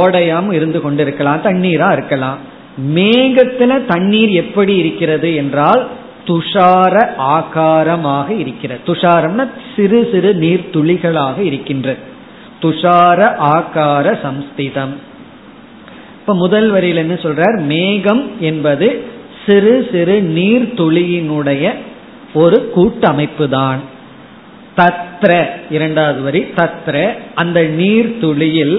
ஓடையாம் இருந்து கொண்டிருக்கலாம், தண்ணீரா இருக்கலாம். மேகத்துல தண்ணீர் எப்படி இருக்கிறது என்றால் துஷார ஆகாரமாக இருக்கிறது. துஷாரம்னா சிறு சிறு நீர் துளிகளாக இருக்கின்றது. துஷார ஆகார சம்ஸ்திதம். இப்ப முதல் வரியில் என்ன சொல்றார், மேகம் என்பது சிறு சிறு நீர் துளியினுடைய ஒரு கூட்டமைப்பு தான். தத்ர, இரண்டாவது வரி, தத்ர அந்த நீர் துளியில்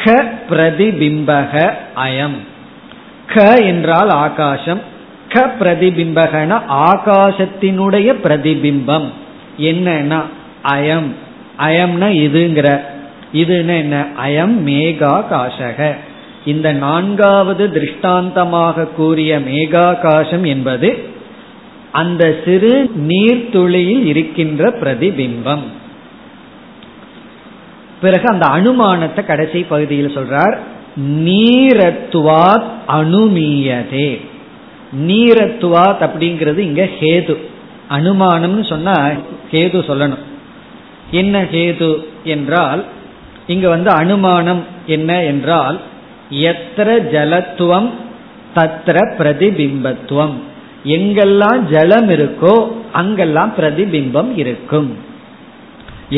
க பிரதிபிம்பக அயம். க என்றால் ஆகாசம், க பிரதிபிம்பகன ஆகாசத்தினுடைய பிரதிபிம்பம். என்னன்னா அயம், அயம்னா இதுங்கிற, இதுன்னா என்ன, அயம் மேகாகாசக. இந்த நான்காவது திருஷ்டாந்தமாக கூறிய மேகாகாசம் என்பது அந்த சிறு நீர்த்துளியில் இருக்கின்ற பிரதிபிம்பம். பிறகு அந்த அனுமானத்தை கடைசி பகுதியில் சொல்றார். நீரத்துவாத் அனுமீயதே. நீரத்துவாத் அப்படிங்கிறது இங்க ஹேது. அனுமானம்னு சொன்னா ஹேது சொல்லணும். என்ன ஹேது என்றால் இங்க வந்து அனுமானம் என்ன என்றால் எத்திர ஜலத்துவம் தத்திர பிரதிபிம்பத்துவம். எங்கெல்லாம் ஜலம் இருக்கோ அங்கெல்லாம் பிரதிபிம்பம் இருக்கும்.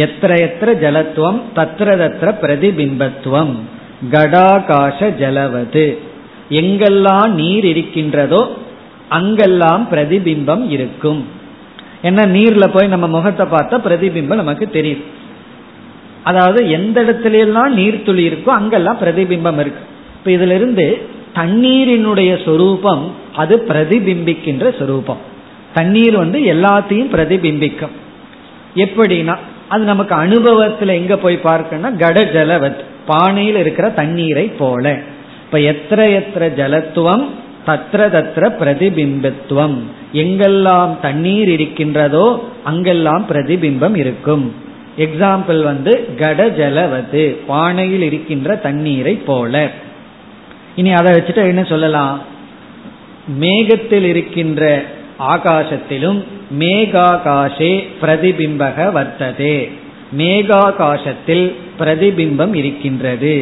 எத்திர எத்திர ஜலத்துவம் தத்திர தத்திர பிரதிபிம்பத்துவம் கடாகாச ஜலவது. எங்கெல்லாம் நீர் இருக்கின்றதோ அங்கெல்லாம் பிரதிபிம்பம் இருக்கும். ஏன்னா நீர்ல போய் நம்ம முகத்தை பார்த்தா பிரதிபிம்பம் நமக்கு தெரியும். அதாவது எந்த இடத்துல எல்லாம் நீர்த்துளி இருக்கோ அங்கெல்லாம் பிரதிபிம்பம் இருக்கு. இப்ப இதுல இருந்து தண்ணீரினுடைய சொரூபம் அது பிரதிபிம்பிக்கின்ற சொரூபம். தண்ணீர் வந்து எல்லாத்தையும் பிரதிபிம்பிக்கும். எப்படின்னா அது நமக்கு அனுபவத்துல எங்க போய் பார்க்கணும்னா கட ஜலவத், பானையில் இருக்கிற தண்ணீரை போல. இப்ப எத்திர எத்திர ஜலத்துவம் தத்திர தத்திர பிரதிபிம்பத்துவம், எங்கெல்லாம் தண்ணீர் இருக்கின்றதோ அங்கெல்லாம் பிரதிபிம்பம் இருக்கும். எக்ஸாம்பிள் வந்து கட ஜலவது, பானையில் இருக்கின்ற தண்ணீரை போல. இனி அதை வச்சுட்டு என்ன சொல்லலாம், மேகத்தில் இருக்கின்ற ஆகாசத்திலும் மேகாகாசே பிரதிபிம்பக வர்த்ததே, மேகாகாசத்தில் பிரதிபிம்பம் இருக்கின்றது.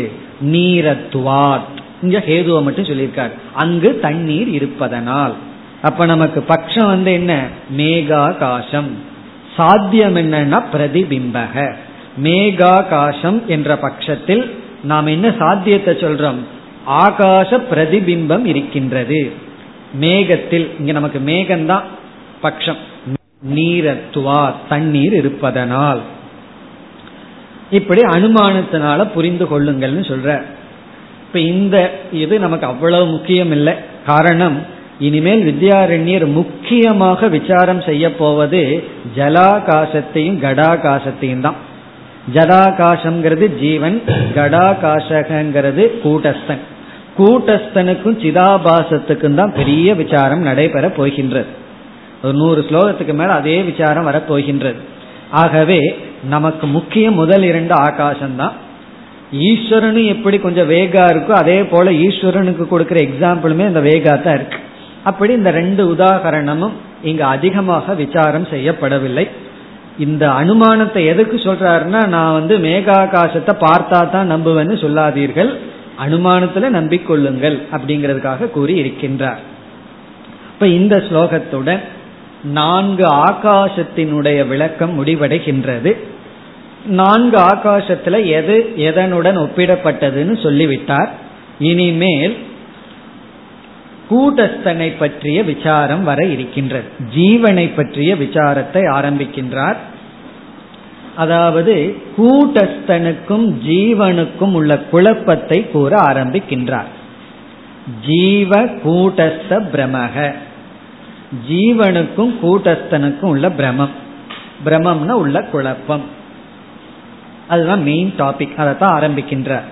நீரத்துவாத், இங்க ஹேதுவை மட்டும் சொல்லியிருக்கார், அங்கு தண்ணீர் இருப்பதனால். அப்ப நமக்கு பட்சம் வந்து என்ன, மேகாகாசம். சாத்தியம் என்னன்னா பிரதிபிம்பக. மேகாகாசம் என்ற பட்சத்தில் நாம் என்ன சாத்தியத்தை சொல்றோம், ஆகாச பிரதிபிம்பம் இருக்கின்றது மேகத்தில். இங்க நமக்கு மேகம்தான் பட்சம். நீரத்துவா தண்ணீர் இருப்பதனால். இப்படி அனுமானத்தினால புரிந்து கொள்ளுங்கள்னு சொல்ற. இப்ப இந்த இது நமக்கு அவ்வளவு முக்கியம் இல்லை. காரணம், இனிமேல் வித்யாரண்யர் முக்கியமாக விசாரம் செய்ய போவது ஜலாகாசத்தையும் கடாகாசத்தையும் தான். ஜலாகாசம்ங்கிறது ஜீவன், கடாகாசகங்கிறது கூட்டஸ்தன். கூட்டஸ்தனுக்கும் சிதாபாசத்துக்கும் தான் பெரிய விசாரம் நடைபெற போகின்றது. ஒரு நூறு ஸ்லோகத்துக்கு மேல அதே விசாரம் வரப்போகின்றது. ஆகவே நமக்கு முக்கிய முதல் இரண்டு ஆகாசம்தான். ஈஸ்வரனு எப்படி கொஞ்சம் வேகா இருக்கோ அதே போல ஈஸ்வரனுக்கு கொடுக்கிற எக்ஸாம்பிளுமே இந்த வேகா தான் இருக்கு. அப்படி இந்த ரெண்டு உதாகரணமும் இங்கு அதிகமாக விசாரம் செய்யப்படவில்லை. இந்த அனுமானத்தை எதுக்கு சொல்றாருன்னா, நான் வந்து மேகாகாசத்தை பார்த்தா தான் நம்புவேன்னு சொல்லாதீர்கள், அனுமானத்துல நம்பிக்கொள்ளுங்கள் அப்படிங்கிறதுக்காக கூறி இருக்கின்றார். இப்ப இந்த ஸ்லோகத்துடன் நான்கு ஆகாசத்தினுடைய விளக்கம் முடிவடைகின்றது. நான்கு ஆகாசத்துல எது எதனுடன் ஒப்பிடப்பட்டதுன்னு சொல்லிவிட்டார். இனிமேல் கூட்டஸ்தனை பற்றிய விசாரம் வர இருக்கின்றது. ஜீவனை பற்றிய விசாரத்தை ஆரம்பிக்கின்றார். அதாவது கூட்டஸ்தனுக்கும் ஜீவனுக்கும் உள்ள குழப்பத்தை கூற ஆரம்பிக்கின்றார். ஜீவ கூட்டஸ்த பிரமக, ஜீவனுக்கும் கூட்டஸ்தனுக்கும் உள்ள பிரமம், பிரமம்னா உள்ள குழப்பம், அதுதான் மெயின் டாபிக். அதைத்தான் ஆரம்பிக்கின்றார்.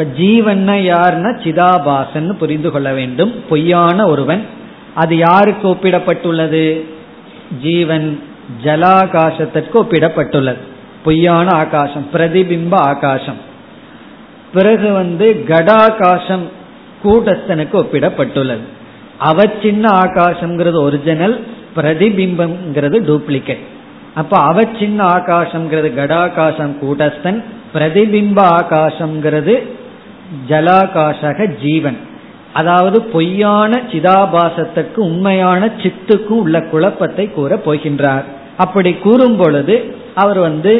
இப்ப ஜீவன்னா யாருன்னா சிதாபாசன் புரிந்து கொள்ள வேண்டும். பொய்யான ஒருவன். அது யாருக்கு ஒப்பிடப்பட்டுள்ளது? ஜீவன் ஜலாகாசத்திற்கு ஒப்பிடப்பட்டுள்ளது. பொய்யான ஆகாசம், பிரதிபிம்ப ஆகாசம். பிறகு வந்து கடாகாசம் கூட்டஸ்தனுக்கு ஒப்பிடப்பட்டுள்ளது. அவச்சின்ன ஆகாசம்ங்கிறது ஒரிஜினல், பிரதிபிம்பம்ங்கிறது டூப்ளிகேட். அப்ப அவச்சின்ன ஆகாசம்ங்கிறது கடாகாசம் கூட்டஸ்தன், பிரதிபிம்ப ஆகாசம்ங்கிறது ஜலாகாசக ஜீவன். அதாவது பொய்யான சிதாபாசத்துக்கு உண்மையான சித்துக்கும் உள்ள குழப்பத்தை கூற போகின்றார். அப்படி கூறும் பொழுது அவர் வந்து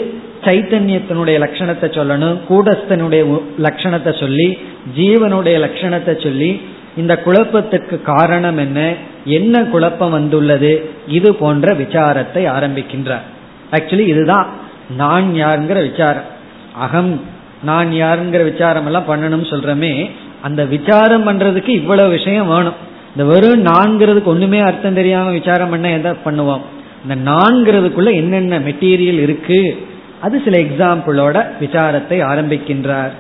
சைத்தன்யத்தினுடைய லட்சணத்தை சொல்லணும், கூடஸ்தனுடைய லட்சணத்தை சொல்லி ஜீவனுடைய லட்சணத்தை சொல்லி இந்த குழப்பத்துக்கு காரணம் என்ன, என்ன குழப்பம் வந்துள்ளது, இது போன்ற விசாரத்தை ஆரம்பிக்கின்றார். ஆக்சுவலி இதுதான் நான் யாருங்கிற விசாரம். அகம் நான் யாருங்கிற விசாரம் எல்லாம் பண்ணணும்னு சொல்றமே, அந்த விசாரம் பண்றதுக்கு இவ்வளவு விஷயம் வேணும். இந்த வெறும் நான்கிறதுக்கு ஒண்ணுமே அர்த்தம் தெரியாம விசாரம் பண்ண எதை பண்ணுவோம்? இந்த நான்கிறதுக்குள்ள என்னென்ன மெட்டீரியல் இருக்கு, அது சில எக்ஸாம்பிளோட விசாரத்தை ஆரம்பிக்கின்றார்.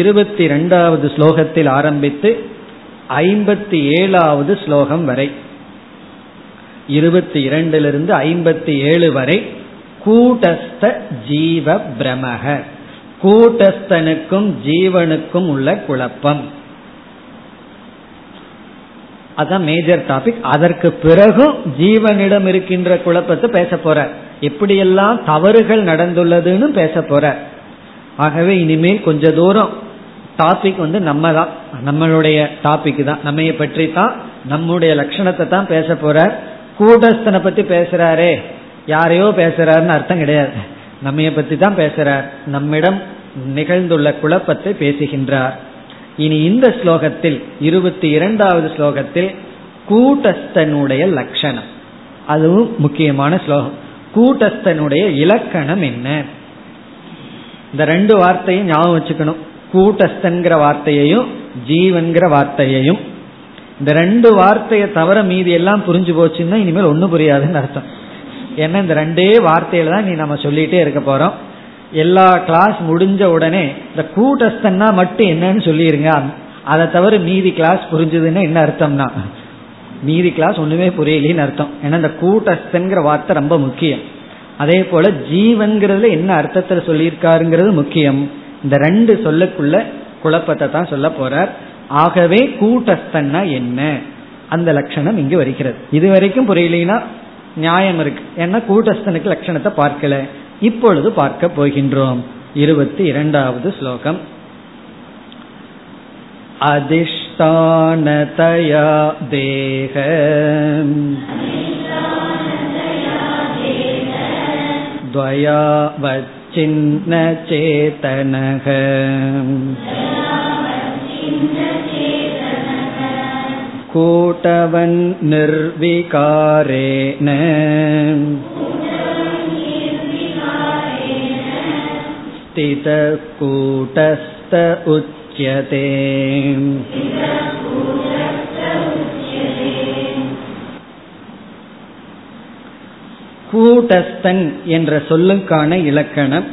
இருபத்தி இரண்டாவது ஸ்லோகத்தில் ஆரம்பித்து ஐம்பத்தி ஏழாவது ஸ்லோகம் வரை, இருபத்தி இரண்டிலிருந்து ஐம்பத்தி ஏழு வரை கூட்டஸ்த ஜீவ பிரமக, கூட்டஸ்தனுக்கும் ஜீவனுக்கும் உள்ள குழப்பம், அதான் மேஜர் டாபிக். அதற்கு பிறகும் ஜீவனிடம் இருக்கின்ற குழப்பத்தை பேச போற, எப்படியெல்லாம் தவறுகள் நடந்துள்ளதுன்னு பேச போற. ஆகவே இனிமேல் கொஞ்ச தூரம் டாபிக் வந்து நம்ம தான், நம்மளுடைய டாபிக் தான், நம்மைய பற்றி தான், நம்முடைய லட்சணத்தை தான் பேச போற. கூடஸ்தனை பத்தி பேசுறாரே, யாரையோ பேசுறாருன்னு அர்த்தம் கிடையாது, நம்மைய பத்தி தான் பேசுறார். நம்மிடம் நிகழ்ந்துள்ள குழப்பத்தை பேசுகின்றார். இனி இந்த ஸ்லோகத்தில், இருபத்தி இரண்டாவது ஸ்லோகத்தில் கூட்டஸ்தனுடைய லட்சணம், அதுவும் முக்கியமான ஸ்லோகம். கூட்டஸ்தனுடைய இலக்கணம் என்ன? இந்த ரெண்டு வார்த்தையும் ஞாபகம் வச்சுக்கணும். கூட்டஸ்தன்கிற வார்த்தையையும் ஜீவன்கிற வார்த்தையையும். இந்த ரெண்டு வார்த்தையை தவிர மீதி எல்லாம் புரிஞ்சு போச்சுன்னா இனிமேல் ஒன்றும் புரியாதுன்னு அர்த்தம். ஏன்னா இந்த ரெண்டே வார்த்தையில தான் நீ நம்ம சொல்லிட்டே இருக்க போறோம். எல்லா கிளாஸ் முடிஞ்ச உடனே இந்த கூட்டஸ்தன்னா மட்டும் என்னன்னு சொல்லிருங்க, அதை தவிர மீதி கிளாஸ் புரிஞ்சதுன்னா என்ன அர்த்தம்னா மீதி கிளாஸ் ஒண்ணுமே புரியலின்னு அர்த்தம். ஏன்னா இந்த கூட்டஸ்தன்கிற வார்த்தை ரொம்ப முக்கியம். அதே போல ஜீவன்கிறதுல என்ன அர்த்தத்துல சொல்லியிருக்காருங்கிறது முக்கியம். இந்த ரெண்டு சொல்லுக்குள்ள குழப்பத்தை தான் சொல்ல போறார். ஆகவே கூட்டஸ்தன்னா என்ன, அந்த லட்சணம் இங்கு வருகிறது. இது வரைக்கும் புரியலனா நியாயம் இருக்கு, ஏன்னா கூட்டஸ்தனுக்கு லட்சணத்தை பார்க்கல. இப்பொழுது பார்க்க போகின்றோம். இருபத்தி இரண்டாவது ஸ்லோகம். அதிஷ்டானதயா தேகம் த்வயாவத் சின்ன சேதனகம் கூடவன் நிர்விகாரேன ஸ்தித கூடஸ்த உச்யதே. கூடஸ்தன் என்ற சொல்லுக்கான இலக்கணம்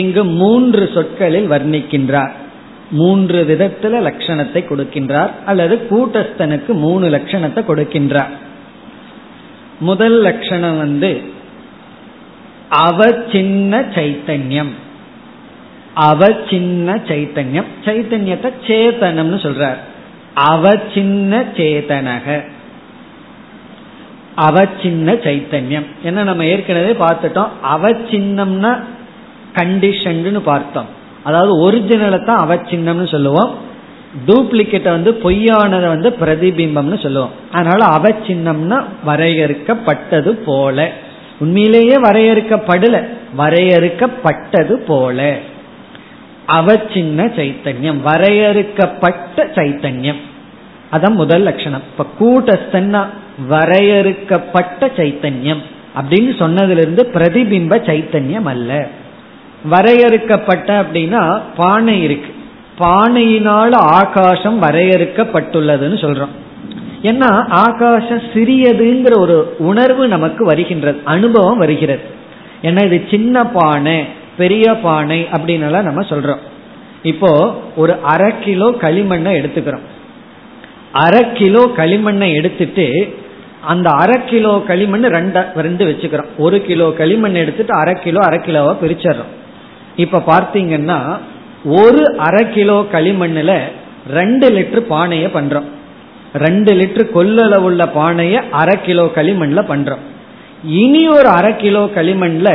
இங்கு மூன்று சொற்களில் வர்ணிக்கின்றார். மூன்று விதத்துல லட்சணத்தை கொடுக்கின்றார், அல்லது கூட்டஸ்தனுக்கு மூணு லட்சணத்தை கொடுக்கின்றார். முதல் லட்சணம் வந்து அவசின்ன சைத்தன்யம். அவசின்ன சைத்தன்யம், சைத்தன்யத்தை சேதனம்னு சொல்றார். அவசின்ன சேதனக, அவசின்ன சைத்தன்யம். ஏன்னா நம்ம ஏற்கனவே பார்த்துட்டோம், அவசின்னம்னா கண்டிஷன் பார்த்தோம், அதாவது ஒரிஜினலை தான் அவசின்னம்னு சொல்லுவோம், டூப்ளிகேட்டை வந்து பொய்யானதை வந்து பிரதிபிம்பம்னு சொல்லுவோம். அதனால அவசின்னம்னா வரையறுக்கப்பட்டது போல, உண்மையிலேயே வரையறுக்கப்படல, வரையறுக்கப்பட்டது போல. அவசின்ன சைத்தன்யம், வரையறுக்கப்பட்ட சைத்தன்யம், அதான் முதல் லட்சணம். இப்ப கூட்டஸ்தன்னா வரையறுக்கப்பட்ட சைத்தன்யம் அப்படின்னு சொன்னதிலிருந்து பிரதிபிம்ப சைத்தன்யம் அல்ல. வரையறுக்கப்பட்ட அப்படின்னா பானை இருக்கு, பானையினால் ஆகாசம் வரையறுக்கப்பட்டுள்ளதுன்னு சொல்றோம். ஏன்னா ஆகாசம் சிறியதுங்கிற ஒரு உணர்வு நமக்கு வருகின்றது, அனுபவம் வருகிறது. ஏன்னா இது சின்ன பானை பெரிய பானை அப்படின்னால நம்ம சொல்றோம். இப்போ ஒரு அரை கிலோ களிமண்ணை எடுத்துக்கிறோம், அரை கிலோ களிமண்ணை எடுத்துட்டு அந்த அரை கிலோ களிமண் ரெண்டு ரெண்டு வச்சுக்கிறோம். ஒரு கிலோ களிமண் எடுத்துட்டு அரை கிலோ அரை கிலோவா பிரிச்சிடறோம். இப்ப பார்த்தீங்கன்னா ஒரு அரை கிலோ களிமண்ணுல ரெண்டு லிட்டர் பானையை பண்றோம், ரெண்டு லிட்டர் கொள்ளளவு உள்ள பானையை அரை கிலோ களிமண்ல பண்றோம். இனி ஒரு அரை கிலோ களிமண்ல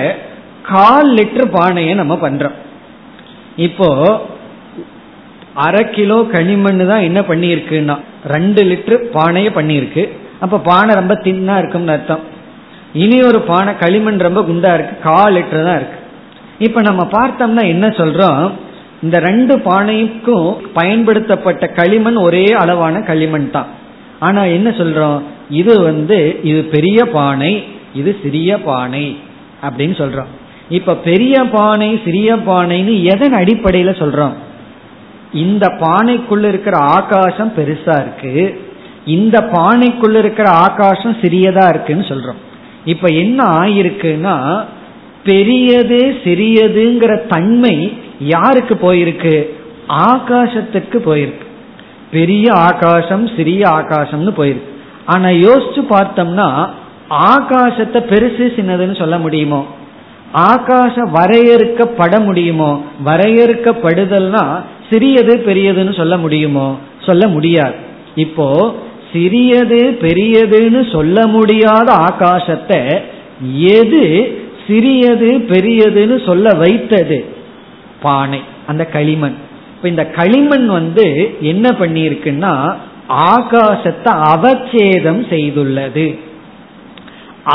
கால் லிட்டர் பானையை நம்ம பண்றோம். இப்போ அரை கிலோ களிமண் தான் என்ன பண்ணியிருக்குன்னா ரெண்டு லிட்டர் பானையை பண்ணியிருக்கு. அப்ப பானை ரொம்ப தின்னா இருக்கும்னு அர்த்தம். இனி ஒரு பானை களிமண் ரொம்ப குண்டா இருக்கு, கால் லிட்டர் தான் இருக்கு. இப்ப நம்ம பார்த்தோம்னா என்ன சொல்றோம், இந்த ரெண்டு பானைக்கும் பயன்படுத்தப்பட்ட களிமண் ஒரே அளவான களிமண் தான். ஆனா என்ன சொல்றோம், இது வந்து இது பெரிய பானை இது சிறிய பானை அப்படின்னு சொல்றோம். இப்ப பெரிய பானை சிறிய பானைன்னு எதன் அடிப்படையில சொல்றோம், இந்த பானைக்குள்ள இருக்கிற ஆகாசம் பெருசா இருக்கு, இந்த பானைக்குள்ள இருக்கிற ஆகாசம் சிறியதா இருக்குன்னு சொல்றோம். இப்ப என்ன ஆயிருக்குன்னா பெரியது சிறியதுங்கிற தன்மை யாருக்கு போயிருக்கு, ஆகாசத்துக்கு போயிருக்கு. பெரிய ஆகாசம் சிறிய ஆகாசம்னு போயிருக்கு. ஆனா யோசிச்சு பார்த்தோம்னா ஆகாசத்தை பெருசு சின்னதுன்னு சொல்ல முடியுமோ, ஆகாசம் வரையறுக்கப்பட முடியுமோ, வரையறுக்கப்படுதல்னா சிறியது பெரியதுன்னு சொல்ல முடியுமோ, சொல்ல முடியாது. இப்போ சிறியது பெரியதுன்னு சொல்ல முடியாத ஆகாசத்தை எது சிறியது பெரியதுன்னு சொல்ல வைத்தது, பானை, அந்த களிமண். இப்ப இந்த களிமண் வந்து என்ன பண்ணிருக்குன்னா ஆகாசத்தை அவச்சேதம் செய்துள்ளது.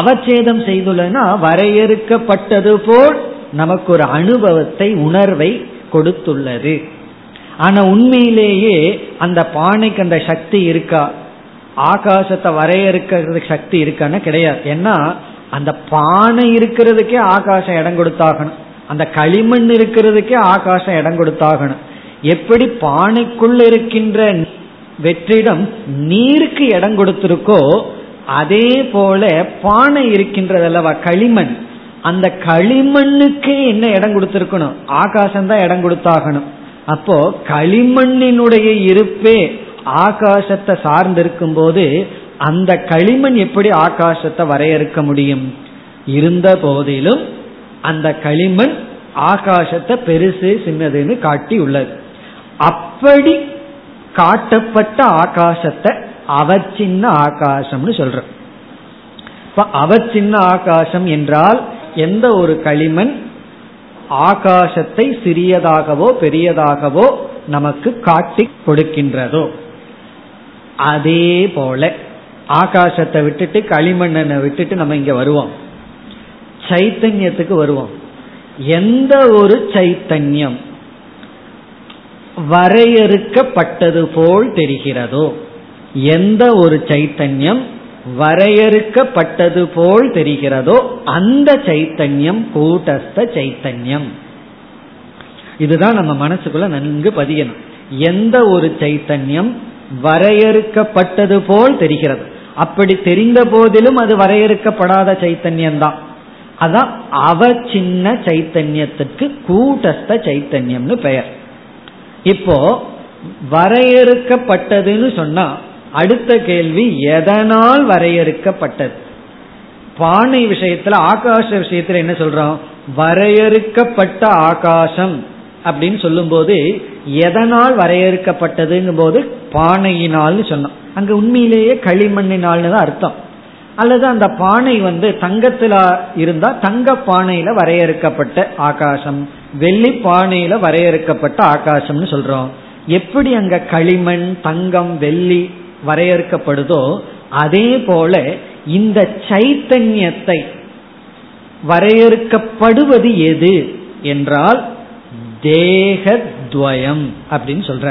அவச்சேதம் செய்துள்ளதுன்னா வரையறுக்கப்பட்டது போல் நமக்கு ஒரு அனுபவத்தை உணர்வை கொடுத்துள்ளது. ஆனா உண்மையிலேயே அந்த பானைக்கு அந்த சக்தி இருக்கா, ஆகாசத்தை வரையறுக்கிறதுக்கு சக்தி இருக்கான்னு கிடையாது. ஏன்னா அந்த பானை இருக்கிறதுக்கே ஆகாசம் இடம் கொடுத்தாகணும், அந்த களிமண் இருக்கிறதுக்கே ஆகாசம் இடம் கொடுத்தாகணும். எப்படி பானைக்குள்ள இருக்கின்ற வெற்றிடம் நீருக்கு இடம் கொடுத்திருக்கோ அதே போல பானை இருக்கின்றதல்லவா களிமண், அந்த களிமண்ணுக்கே என்ன இடம் கொடுத்திருக்கணும், ஆகாசம்தான் இடம் கொடுத்தாகணும். அப்போ களிமண்ணினுடைய இருப்பே ஆகாசத்தை சார்ந்திருக்கும் போது அந்த களிமண் எப்படி ஆகாசத்தை வரையறுக்க முடியும். இருந்த போதிலும் அந்த களிமண் ஆகாசத்தை பெருசு சின்னதுன்னு காட்டி உள்ளது. அப்படி காட்டப்பட்ட ஆகாசத்தை அவசின்ன ஆகாசம்னு சொல்றோம். இப்ப அவசின்ன ஆகாசம் என்றால் எந்த ஒரு களிமண் ஆகாசத்தை சிறியதாகவோ பெரியதாகவோ நமக்கு காட்டி கொடுக்கின்றதோ அதே போல. ஆகாசத்தை விட்டுட்டு களிமண்ணனை விட்டுட்டு நம்ம இங்க வருவோம், சைத்தன்யத்துக்கு வருவோம். எந்த ஒரு சைத்தன்யம் வரையறுக்கப்பட்டது போல் தெரிகிறதோ எந்த ஒரு சைத்தன்யம் வரையறுக்கப்பட்டது போல் தெரிகிறதோ அந்த சைத்தன்யம் கூட்டஸ்த சைத்தன்யம். இதுதான் நம்ம மனசுக்குள்ள நன்கு பதியணும். எந்த ஒரு சைத்தன்யம் வரையறுக்கப்பட்டது போல் தெரிகிறது, அப்படி தெரிந்த போதிலும் அது வரையறுக்கப்படாத சைத்தன்யம் தான். அதான் அவசின்ன சைத்தன்யத்திற்கு கூட்டஸ்த சைத்தன்யம்னு பெயர். இப்போ வரையறுக்கப்பட்டதுன்னு சொன்னா அடுத்த கேள்வி எதனால் வரையறுக்கப்பட்டது? பானை விஷயத்துல, ஆகாச விஷயத்துல என்ன சொல்றோம்? வரையறுக்கப்பட்ட ஆகாசம் அப்படின்னு சொல்லும் போது எதனால் வரையறுக்கப்பட்டதுங்கும் போது பானையினால்னு சொன்னோம். அங்க உண்மையிலேயே களிமண்ணினால்னு தான் அர்த்தம். அல்லது அந்த பானை வந்து தங்கத்தில இருந்தா தங்க பானையில வரையறுக்கப்பட்ட ஆகாசம், வெள்ளி பானையில வரையறுக்கப்பட்ட ஆகாசம்னு சொல்றோம். எப்படி அங்க களிமண், தங்கம், வெள்ளி வரையறுக்கப்படுதோ அதே போல இந்த சைத்தன்யத்தை வரையறுக்கப்படுவது எது என்றால் தேகத்வயம் அப்படின்னு சொல்ற.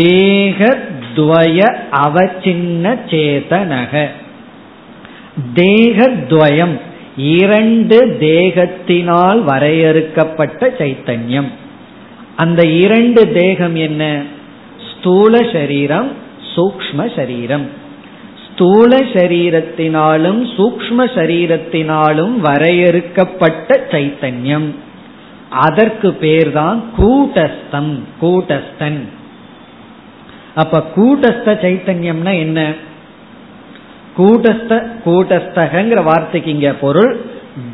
தேகத்வய அவசின்ன சேதனக. தேகத்வயம் இரண்டு தேகத்தினால் வரையறுக்கப்பட்ட சைத்தன்யம். அந்த இரண்டு தேகம் என்ன? ஸ்தூல சரீரம், சூக்ஷ்ம சரீரம். ஸ்தூல சரீரத்தினாலும் சூக்ஷ்ம சரீரத்தினாலும் வரையறுக்கப்பட்ட சைத்தன்யம், அதற்கு பேர்தான் கூட்டஸ்தம், கூட்டஸ்தன். அப்ப கூட்டஸ்த சைத்தன்யம்னா என்ன? கூட்டஸ்த கூட்டஸ்தகங்கிற வார்த்தைக்கு இங்க பொருள்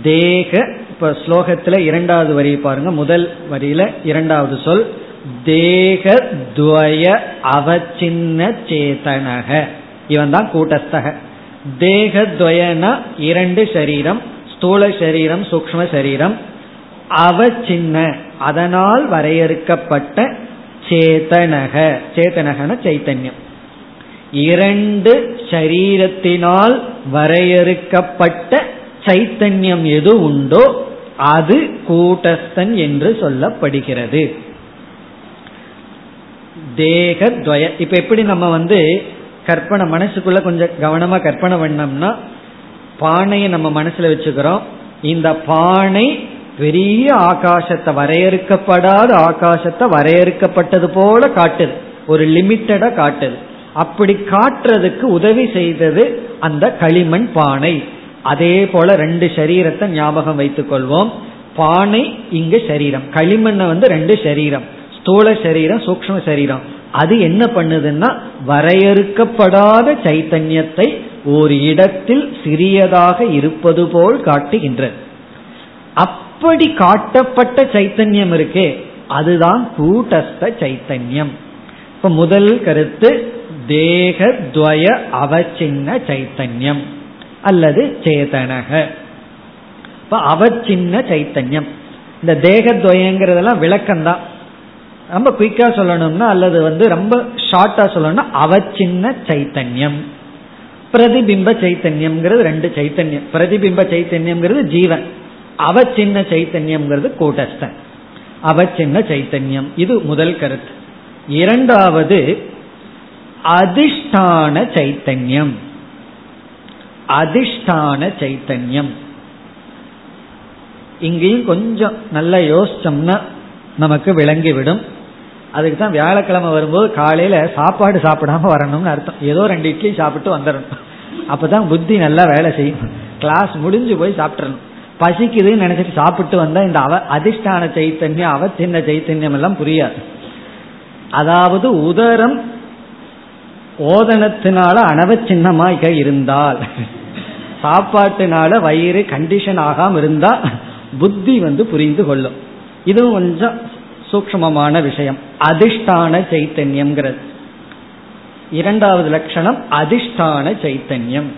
தேக. இப்ப ஸ்லோகத்துல இரண்டாவது வரியை பாருங்க, முதல் வரியில இரண்டாவது சொல் தேகத்வய அவசின்ன சேதனக. இவன் தான் கூட்டஸ்தக. தேகத்வயனா இரண்டு சரீரம், ஸ்தூல சரீரம், சூக்ஷ்ம சரீரம். அவசின்ன அதனால் வரையறுக்கப்பட்ட சேதனக, சேதனகன சைத்தன்யம். இரண்டு சரீரத்தினால் வரையறுக்கப்பட்ட சைத்தன்யம் எது உண்டோ அது கூட்டஸ்தன் என்று சொல்லப்படுகிறது. தேகத்வய. இப்ப எப்படி நம்ம வந்து கற்பனை மனசுக்குள்ள கொஞ்சம் கவனமா கற்பனை பண்ணோம்னா, பானையை நம்ம மனசுல வச்சுக்கிறோம். இந்த பானை பெரிய ஆகாசத்தை, வரையறுக்கப்படாத ஆகாசத்தை வரையறுக்கப்பட்டது போல காட்டுது, ஒரு லிமிட்டடா காட்டுது. அப்படி காட்டுறதுக்கு உதவி செய்தது அந்த களிமண் பானை. அதே போல ரெண்டு சரீரத்தை ஞாபகம் வைத்துக் கொள்வோம். பானை இங்க சரீரம், களிமண்ணை வந்து ரெண்டு சரீரம், ஸ்தூல சரீரம், சூக்ஷ்ம சரீரம். அது என்ன பண்ணுதுன்னா வரையறுக்கப்படாத சைத்தன்யத்தை ஒரு இடத்தில் சிறியதாக இருப்பது போல் காட்டுகின்றது. அப்படி காட்டப்பட்ட சைத்தன்யம் இருக்கே அதுதான் கூட்டஸ்த சைத்தன்யம். இப்ப முதல் கருத்து தேகத்வய அவசின்ன சைத்தன்யம் அல்லது சேதனக. இப்ப அவசின்ன சைத்தன்யம். இந்த தேகத்வயங்கிறதெல்லாம் விளக்கம்தான். ரொம்ப குயிக்கா சொல்லணும்னா அல்லது வந்து ரொம்ப ஷார்ட்டா சொல்லணும்னா அவசின்ன சைத்தன்யம், பிரதிபிம்ப சைத்தன்யம்ங்கிறது ரெண்டு சைத்தன்யம். பிரதிபிம்ப சைத்தன்யம்ங்கிறது ஜீவன், அவசின்ன சைத்தன்யம்ங்கிறது கூட்டஸ்தன். அவசின்ன சைத்தன்யம், இது முதல் கருத்து. இரண்டாவது அதிஷ்டான சைத்தன்யம். அதிஷ்டான சைத்தன்யம் இங்கேயும் கொஞ்சம் நல்லா யோசிச்சோம்னா நமக்கு விளங்கிவிடும். அதுக்கு தான் வியாழக்கிழமை வரும்போது காலையில சாப்பாடு சாப்பிடாம வரணும்னு அர்த்தம். ஏதோ ரெண்டு இட்லி சாப்பிட்டு வந்துடணும், அப்பதான் புத்தி நல்லா வேலை செய்யும். கிளாஸ் முடிஞ்சு போய் சாப்பிட்றணும். பசிக்குதுன்னு நினைச்சிட்டு சாப்பிட்டு வந்தா இந்த அவ அதிஷ்டான சைத்தன்யம், அவசின்ன சைத்தன்யம் எல்லாம் புரியாது. அதாவது உதரம் ஓதனத்தினால அனவச்சின்னமாக இருந்தால், சாப்பாட்டுனால வயிறு கண்டிஷன் ஆகாம இருந்தா புத்தி வந்து புரிந்து கொள்ளும். இது கொஞ்சம் சூக்ஷ்மமான விஷயம், அதிஷ்டான சைத்தன்யம்ங்கிறது. இரண்டாவது லட்சணம் அதிஷ்டான சைத்தன்யம்,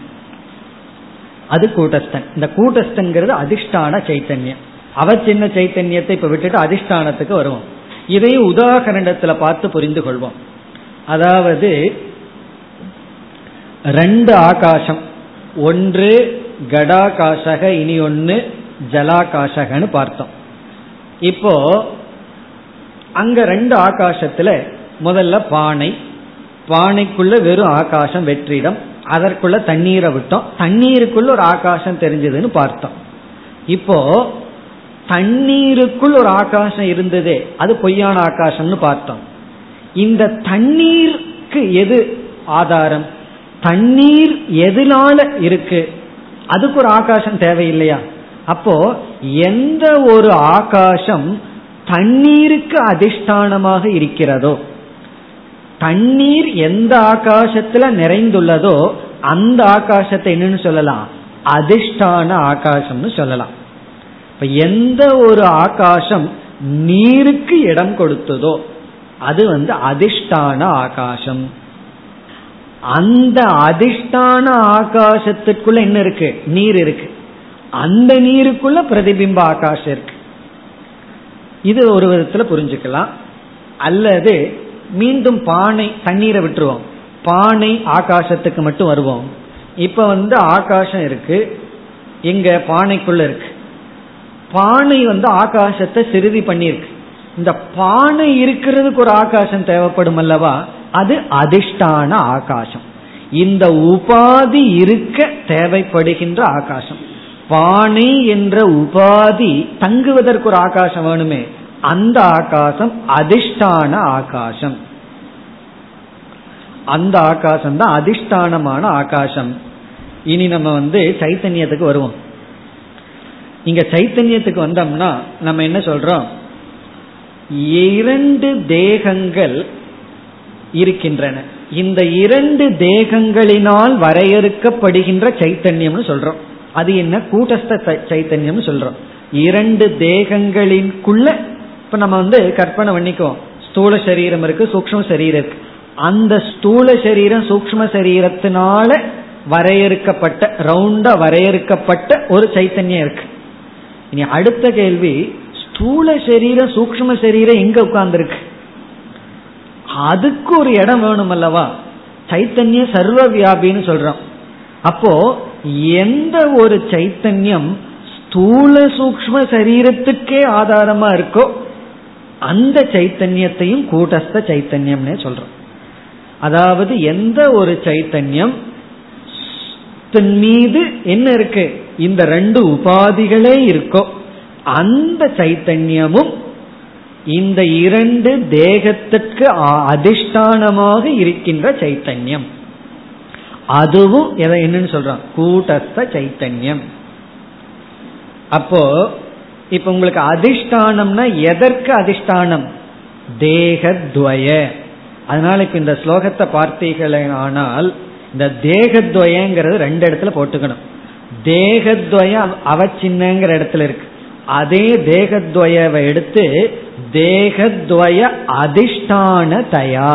அது கூட்டஸ்தன். இந்த கூட்டஸ்தன்கிறது அதிஷ்டான சைத்தன்யம். அவசின்ன சைத்தன்யத்தை இப்ப விட்டுட்டு அதிஷ்டானத்துக்கு வருவோம். இதையும் உதாகரணத்துல பார்த்து புரிந்து கொள்வோம். அதாவது ரெண்டு ஆகாசம், ஒன்று கடாகாசக, இனி ஒன்று ஜலாகாசகன்னு பார்த்தோம். இப்போ அங்க ரெண்டு ஆகாசத்துல முதல்ல பானை, பானைக்குள்ள வெறும் ஆகாசம் வெற்றிடம், அதற்குள்ள தண்ணீரை விட்டோம், தண்ணீருக்குள்ள ஒரு ஆகாசம் தெரிஞ்சதுன்னு பார்த்தோம். இப்போ தண்ணீருக்குள் ஒரு ஆகாசம் இருந்ததே அது பொய்யான ஆகாசம்னு பார்த்தோம். இந்த தண்ணீருக்கு எது ஆதாரம்? தண்ணீர் எதனால இருக்கு? அதுக்கு ஒரு ஆகாசம் தேவையில்லையா? அப்போ எந்த ஒரு ஆகாசம் தண்ணீருக்கு அதிஷ்டானமாக இருக்கிறதோ, தண்ணீர் எந்த ஆகாசத்துல நிறைந்துள்ளதோ அந்த ஆகாசத்தை என்னன்னு சொல்லலாம், அதிஷ்டான ஆகாசம்னு சொல்லலாம். இப்ப எந்த ஒரு ஆகாசம் நீருக்கு இடம் கொடுத்ததோ அது வந்து அதிஷ்டான ஆகாசம். அந்த அதிஷ்டான ஆகாசத்துக்குள்ள என்ன இருக்கு? நீர் இருக்கு. அந்த நீருக்குள்ள பிரதிபிம்ப ஆகாசம் இருக்கு. இது ஒரு விதத்துல புரிஞ்சுக்கலாம். அல்லது மீண்டும் பானை, தண்ணீரை விட்டுருவோம், பானை ஆகாசத்துக்கு மட்டும் வருவோம். இப்ப வந்து ஆகாசம் இருக்கு, எங்க பானைக்குள்ள இருக்கு. பானை வந்து ஆகாசத்தை சிறுதி பண்ணிருக்கு. இந்த பானை இருக்கிறதுக்கு ஒரு ஆகாசம் தேவைப்படும் அல்லவா? அது அதிஷ்டான ஆகாசம். இந்த உபாதி இருக்க தேவைப்படுகின்ற ஆகாசம், பானை என்ற உபாதி தங்குவதற்கு ஒரு ஆகாசம் வேணுமே, அந்த ஆகாசம் அதிஷ்டான ஆகாசம். அந்த ஆகாசம் தான் அதிஷ்டானமான ஆகாசம். இனி நம்ம வந்து சைத்தன்யத்துக்கு வருவோம். இங்க சைத்தன்யத்துக்கு வந்தோம்னா நம்ம என்ன சொல்றோம்? இரண்டு தேகங்கள் இருக்கின்றன. இந்த இரண்டு தேகங்களினால் வரையறுக்கப்படுகின்ற சைத்தன்யம்னு சொல்றோம். அது என்ன? கூட்டஸ்த சைத்தன்யம்னு சொல்றோம். இரண்டு தேகங்களின்குள்ள இப்ப நம்ம வந்து கற்பனை பண்ணிக்குவோம், ஸ்தூல சரீரம் இருக்கு, சூக்ஷ்ம சரீரம் இருக்கு. அந்த ஸ்தூல சரீரம் சூக்ஷ்ம சரீரத்தினால வரையறுக்கப்பட்ட, ரவுண்டா வரையறுக்கப்பட்ட ஒரு சைத்தன்யம் இருக்கு. இனி அடுத்த கேள்வி, ஸ்தூல சரீரம் சூக்ஷ்ம சரீரம் எங்க உட்கார்ந்துருக்கு? அதுக்கு ஒரு இடம் வேணும் அல்லவா? சைத்தன்யம் சர்வ வியாபின்னு சொல்றோம். அப்போ எந்த ஒரு சைத்தன்யம் ஸ்தூல சூக்ஷ்ம சரீரத்துக்கே ஆதாரமா இருக்கோ அந்த சைத்தன்யத்தையும் கூட்டஸ்த சைத்தன்யம்னே சொல்றோம். அதாவது எந்த ஒரு சைத்தன்யம் மீது என்ன இருக்கு? இந்த ரெண்டு உபாதிகளே இருக்கோ அந்த சைத்தன்யமும் இந்த இரண்டு தேகத்திற்கு அதிஷ்டானமாக இருக்கின்ற சைத்தன்யம், அதுவும் எதை என்னன்னு சொல்றான்? கூட்டஸ்த சைத்தன்யம். அப்போ இப்ப உங்களுக்கு அதிஷ்டானம்னா எதற்கு அதிஷ்டானம்? தேகத்வய. அதனால இப்ப இந்த ஸ்லோகத்தை பார்த்தீர்களே, ஆனால் இந்த தேகத்வயங்கிறது ரெண்டு இடத்துல போட்டுக்கணும். தேகத்வய அவச்சின்னங்கிற இடத்துல இருக்கு. அதே தேகத்வயவை எடுத்து தேகத்வய அதிஷ்டான தயா,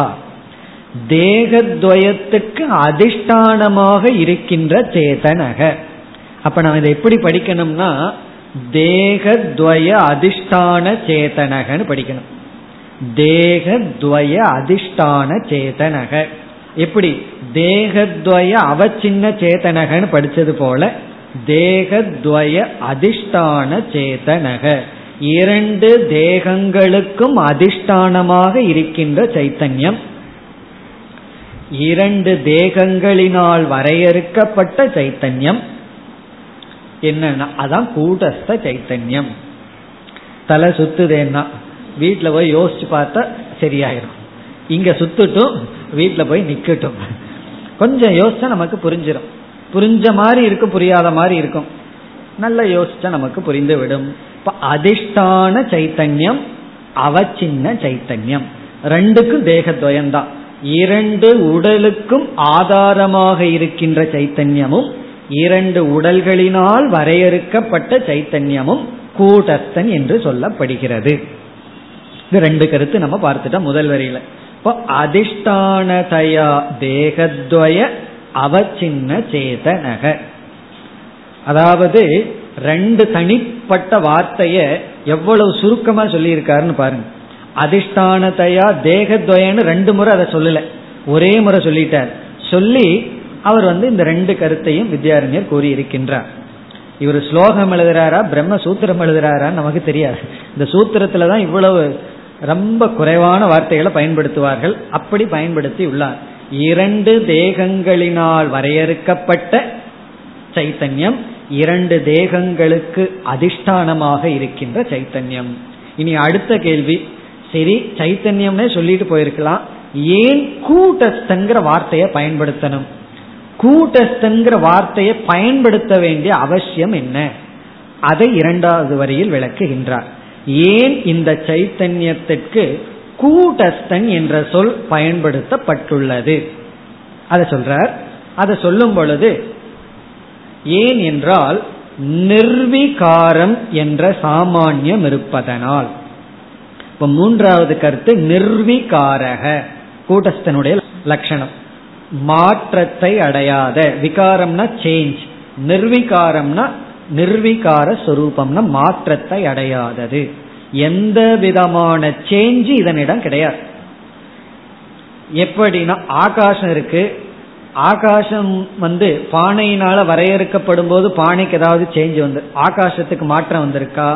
தேகத்வயத்துக்கு அதிஷ்டானமாக இருக்கின்ற சேதனக. அப்ப நம்ம இதை எப்படி படிக்கணும்னா தேகத்வய அதிஷ்டான சேதனகன்னு படிக்கணும். தேகத்வய அதிஷ்டான சேதனக. எப்படி தேகத்வய அவச்சின்ன சேதனகன்னு படிச்சது போல தேகத்வய அதிஷ்டான சேதனக, இரண்டு தேகங்களுக்கும் அதிஷ்டானமாக இருக்கின்ற சைத்தன்யம், இரண்டு தேகங்களினால் வரையறுக்கப்பட்ட சைத்தன்யம் என்னன்னா அதான் கூட்டஸ்த சைத்தன்யம். தலை சுத்துதேன்னா வீட்டுல போய் யோசிச்சு பார்த்தா சரியாயிரும். இங்க சுத்துட்டும் வீட்டுல போய் நிக்கட்டும், கொஞ்சம் யோசிச்சா நமக்கு புரிஞ்சிடும். புரிஞ்ச மாதிரி இருக்கும், புரியாத மாதிரி இருக்கும். நல்லா யோசிச்சா நமக்கு புரிந்து விடும். இப்ப அதிஷ்டான சைத்தன்யம், அவச்சின்ன சைத்தன்யம், ரெண்டுக்கும் தேகத்வயம்தான். இரண்டு உடலுக்கும் ஆதாரமாக இருக்கின்ற சைத்தன்யமும் இரண்டு உடல்களினால் வரையறுக்கப்பட்ட சைத்தன்யமும் கூட்டஸ்தன் என்று சொல்லப்படுகிறது. இது ரெண்டு கருத்து நம்ம பார்த்துட்டோம் முதல் வரியில. இப்போ அதிஷ்டானதயா தேகத்வய அவச்சின்ன சேதனக, அதாவது ரெண்டு தனிப்பட்ட வார்த்தைய எவ்வளவு சுருக்கமா சொல்லியிருக்காருன்னு பாருங்க. அதிஷ்டானதயா தேகத்வயன்னு ரெண்டு முறை அதை சொல்லல, ஒரே முறை சொல்லிட்டார். சொல்லி அவர் வந்து இந்த ரெண்டு கருத்தையும் வித்யாரண்யர் கூறியிருக்கின்றார். இவர் ஸ்லோகம் எழுதுறாரா பிரம்ம சூத்திரம் எழுதுறாரான்னு நமக்கு தெரியாது. இந்த சூத்திரத்துல தான் இவ்வளவு ரொம்ப குறைவான வார்த்தைகளை பயன்படுத்துவார்கள். அப்படி பயன்படுத்தி உள்ளார். இரண்டு தேகங்களினால் வரையறுக்கப்பட்ட சைத்தன்யம், இரண்டு தேகங்களுக்கு அதிஷ்டானமாக இருக்கின்ற சைத்தன்யம். இனி அடுத்த கேள்வி, சரி சைத்தன்யம்னே சொல்லிட்டு போயிருக்கலாம், ஏன் கூட்டஸ்தங்கிற வார்த்தையை பயன்படுத்தணும்? கூட்டஸ்தங்கிற வார்த்தையை பயன்படுத்த வேண்டிய அவசியம் என்ன? அதை இரண்டாவது வரியில் விளக்குகின்றார். ஏன் இந்த சைத்தன்யத்திற்கு கூட்டஸ்தன் என்ற சொல் பயன்படுத்தப்பட்டுள்ளது அதை சொல்றார். அதை சொல்லும் பொழுது ஏன் என்றால் நிர்விகாரம் என்ற சாமான்யம் இருப்பதனால். இப்ப மூன்றாவது கருத்து நிர்விகாரக, கூட்டஸ்தனுடைய லட்சணம், மாற்றத்தை அடையாத. விகாரம்னா சேஞ்ச், நிர்விகாரம்னா நிர்விகார சொரூபம்னா மாற்றத்தை அடையாதது. எந்த விதமான சேஞ்சு இதனிடம் கிடையாது. எப்படின்னா ஆகாசம் இருக்கு, ஆகாசம் வந்து பானையினால வரையறுக்கப்படும் போது பானைக்கு ஏதாவது சேஞ்ச் வந்து ஆகாசத்துக்கு மாற்றம் வந்திருக்கா,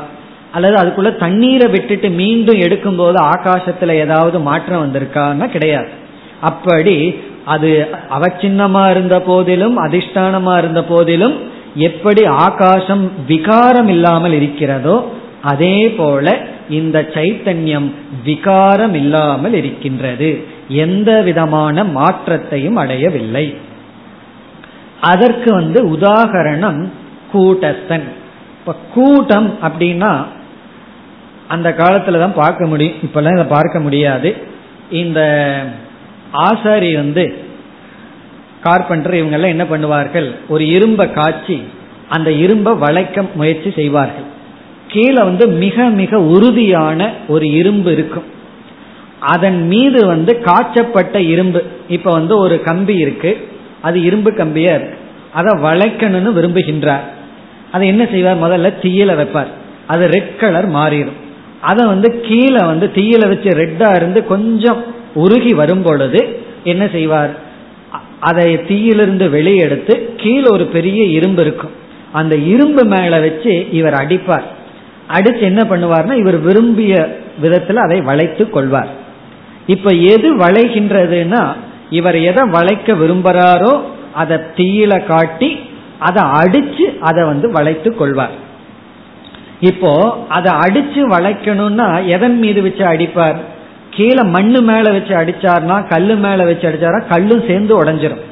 அல்லது அதுக்குள்ள தண்ணீரை விட்டுட்டு மீண்டும் எடுக்கும் போது ஆகாசத்துல ஏதாவது மாற்றம் வந்திருக்கான்னா கிடையாது. அப்படி அது அவச்சின்னமா இருந்த போதிலும் அதிஷ்டானமா இருந்த போதிலும் எப்படி ஆகாசம் விகாரம் இல்லாமல் இருக்கிறதோ அதே போல இந்த சைத்தன்யம் விகாரம் இல்லாமல் இருக்கின்றது, எந்த விதமான மாற்றத்தையும் அடையவில்லை. அதற்கு வந்து உதாகரணம் கூட்டஸ்தன். இப்ப கூட்டம் அப்படின்னா அந்த காலத்துலதான் பார்க்க முடியும், இப்பெல்லாம் இதை பார்க்க முடியாது. இந்த ஆசாரி வந்து கார்பெண்டர் இவங்கெல்லாம் என்ன பண்ணுவார்கள், ஒரு இரும்பை காய்ச்சி அந்த இரும்பை வளைக்க முயற்சி செய்வார்கள். கீழே வந்து மிக மிக உறுதியான ஒரு இரும்பு இருக்கும், அதன் மீது வந்து காய்ச்சப்பட்ட இரும்பு. இப்ப வந்து ஒரு கம்பி இருக்கு, அது இரும்பு கம்பியா இருக்கு, அதை வளைக்கணும்னு விரும்புகின்றார். அதை என்ன செய்வார், முதல்ல தீயில வைப்பார், அது ரெட் கலர் மாறிடும். அதை வந்து கீழே வந்து தீயில வச்சு ரெட்டா இருந்து கொஞ்சம் உருகி வரும் பொழுது என்ன செய்வார், அதை தீயிலிருந்து வெளியெடுத்து கீழே ஒரு பெரிய இரும்பு இருக்கும், அந்த இரும்பு மேல வச்சு இவர் அடிப்பார். அடிச்சு என்ன பண்ணுவார்னா இவர் விரும்பிய விதத்துல அதை வளைத்து கொள்வார். இப்ப எது வளைகின்றதுன்னா இவர் எதை வளைக்க விரும்புறாரோ அதை தீயில காட்டி அதை அடிச்சு அதை வந்து வளைத்து கொள்வார். இப்போ அதை அடிச்சு வளைக்கணும்னா எதன் மீது வச்சு அடிப்பார், கீழே மண்ணு மேல வச்சு அடிச்சார்னா கல்லு மேல வச்சு அடிச்சாரா கல்லும் சேர்ந்து உடைஞ்சிரும்.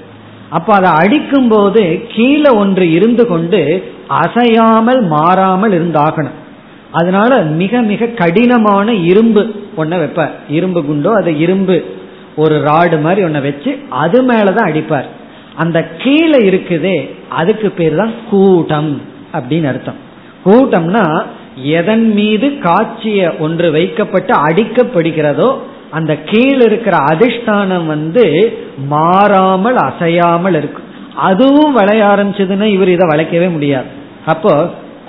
அப்ப அதை அடிக்கும் போது கீழே ஒன்று இருந்து கொண்டு அசையாமல் மாறாமல் இருந்தாகணும். அதனால மிக மிக கடினமான இரும்பு ஒன்ன வைப்பார், இரும்பு குண்டோ அது இரும்பு ஒரு ராடு மாதிரி ஒன்ன வச்சு அது மேலதான் அடிப்பார். அந்த கீழே இருக்குதே அதுக்கு பேர் தான் கூட்டம் அப்படின்னு அர்த்தம். கூட்டம்னா எதன் மீது காட்சிய ஒன்று வைக்கப்பட்டு அடிக்கப்படுகிறதோ அந்த கீழ் இருக்கிற அதிஷ்டானம் வந்து மாறாமல் அசையாமல் இருக்கும். அதுவும் வளைய ஆரம்பிச்சதுன்னா இவர் இதை வளைக்கவே முடியாது. அப்போ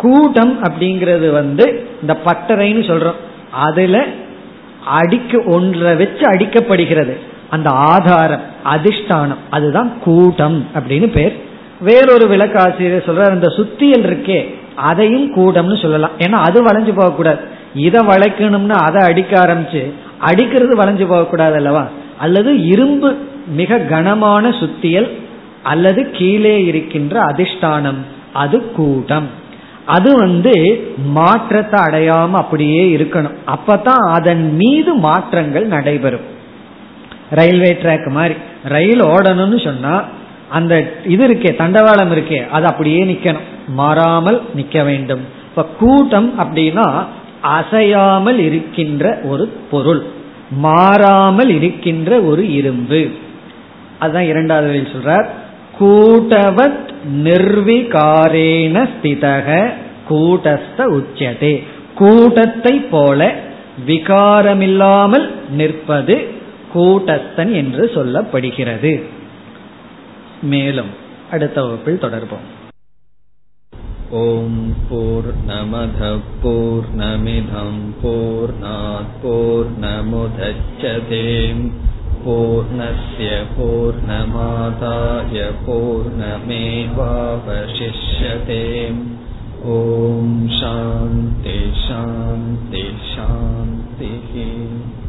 கூட்டம் அப்படிங்கிறது வந்து இந்த பட்டறைன்னு சொல்றோம், அதுல அடிக்க ஒன்றை வச்சு அடிக்கப்படுகிறது அந்த ஆதாரம் அதிஷ்டானம், அதுதான் கூட்டம் அப்படின்னு பேர். வேறொரு விளக்காசிரியர் சொல்ற அந்த சுத்தியல் இருக்கே அதையும் கூடம்னு சொல்லலாம், ஏன்னா அது வளைஞ்சு போகக்கூடாது. இதை வளைக்கணும்னா அதை அடிக்க ஆரம்பிச்சு அடிக்கிறது வளைஞ்சு போகக்கூடாது அல்லவா. அல்லது இரும்பு மிக கனமான சுத்தியல் அல்லது கீழே இருக்கின்ற அதிஷ்டானம் அது கூடம். அது வந்து மாற்றத்தை அடையாம அப்படியே இருக்கணும், அப்பதான் அதன் மீது மாற்றங்கள் நடைபெறும். ரயில்வே ட்ராக் மாதிரி ரயில் ஓடணும்னு சொன்னா அந்த இது இருக்கே தண்டவாளம் இருக்கே அது அப்படியே நிக்கணும், மாறாமல் நிக்க வேண்டும். இப்ப கூட்டம் அப்படின்னா அசையாமல் இருக்கின்ற ஒரு பொருள், மாறாமல் இருக்கின்ற ஒரு இரும்பு. அதுதான் இரண்டாவது வரையில் சொல்றார். கூட்டவத் நிர்விகாரேண ஸ்திதக கூட்டஸ்த உச்சதே, கூட்டத்தை போல விகாரமில்லாமல் நிற்பது கூட்டஸ்தன் என்று சொல்லப்படுகிறது. மேலும் அடுத்த வகுப்பில் தொடர்போம். ஓம் பூர்ணமத பூர்ணமிதம் பூர்ணாத் பூர்ணமுதச்யதே பூர்ணஸ்ய பூர்ணமாதாய பூர்ணமேவாவசிஷ்யதே. ஓம் சாந்தி சாந்தி சாந்தி.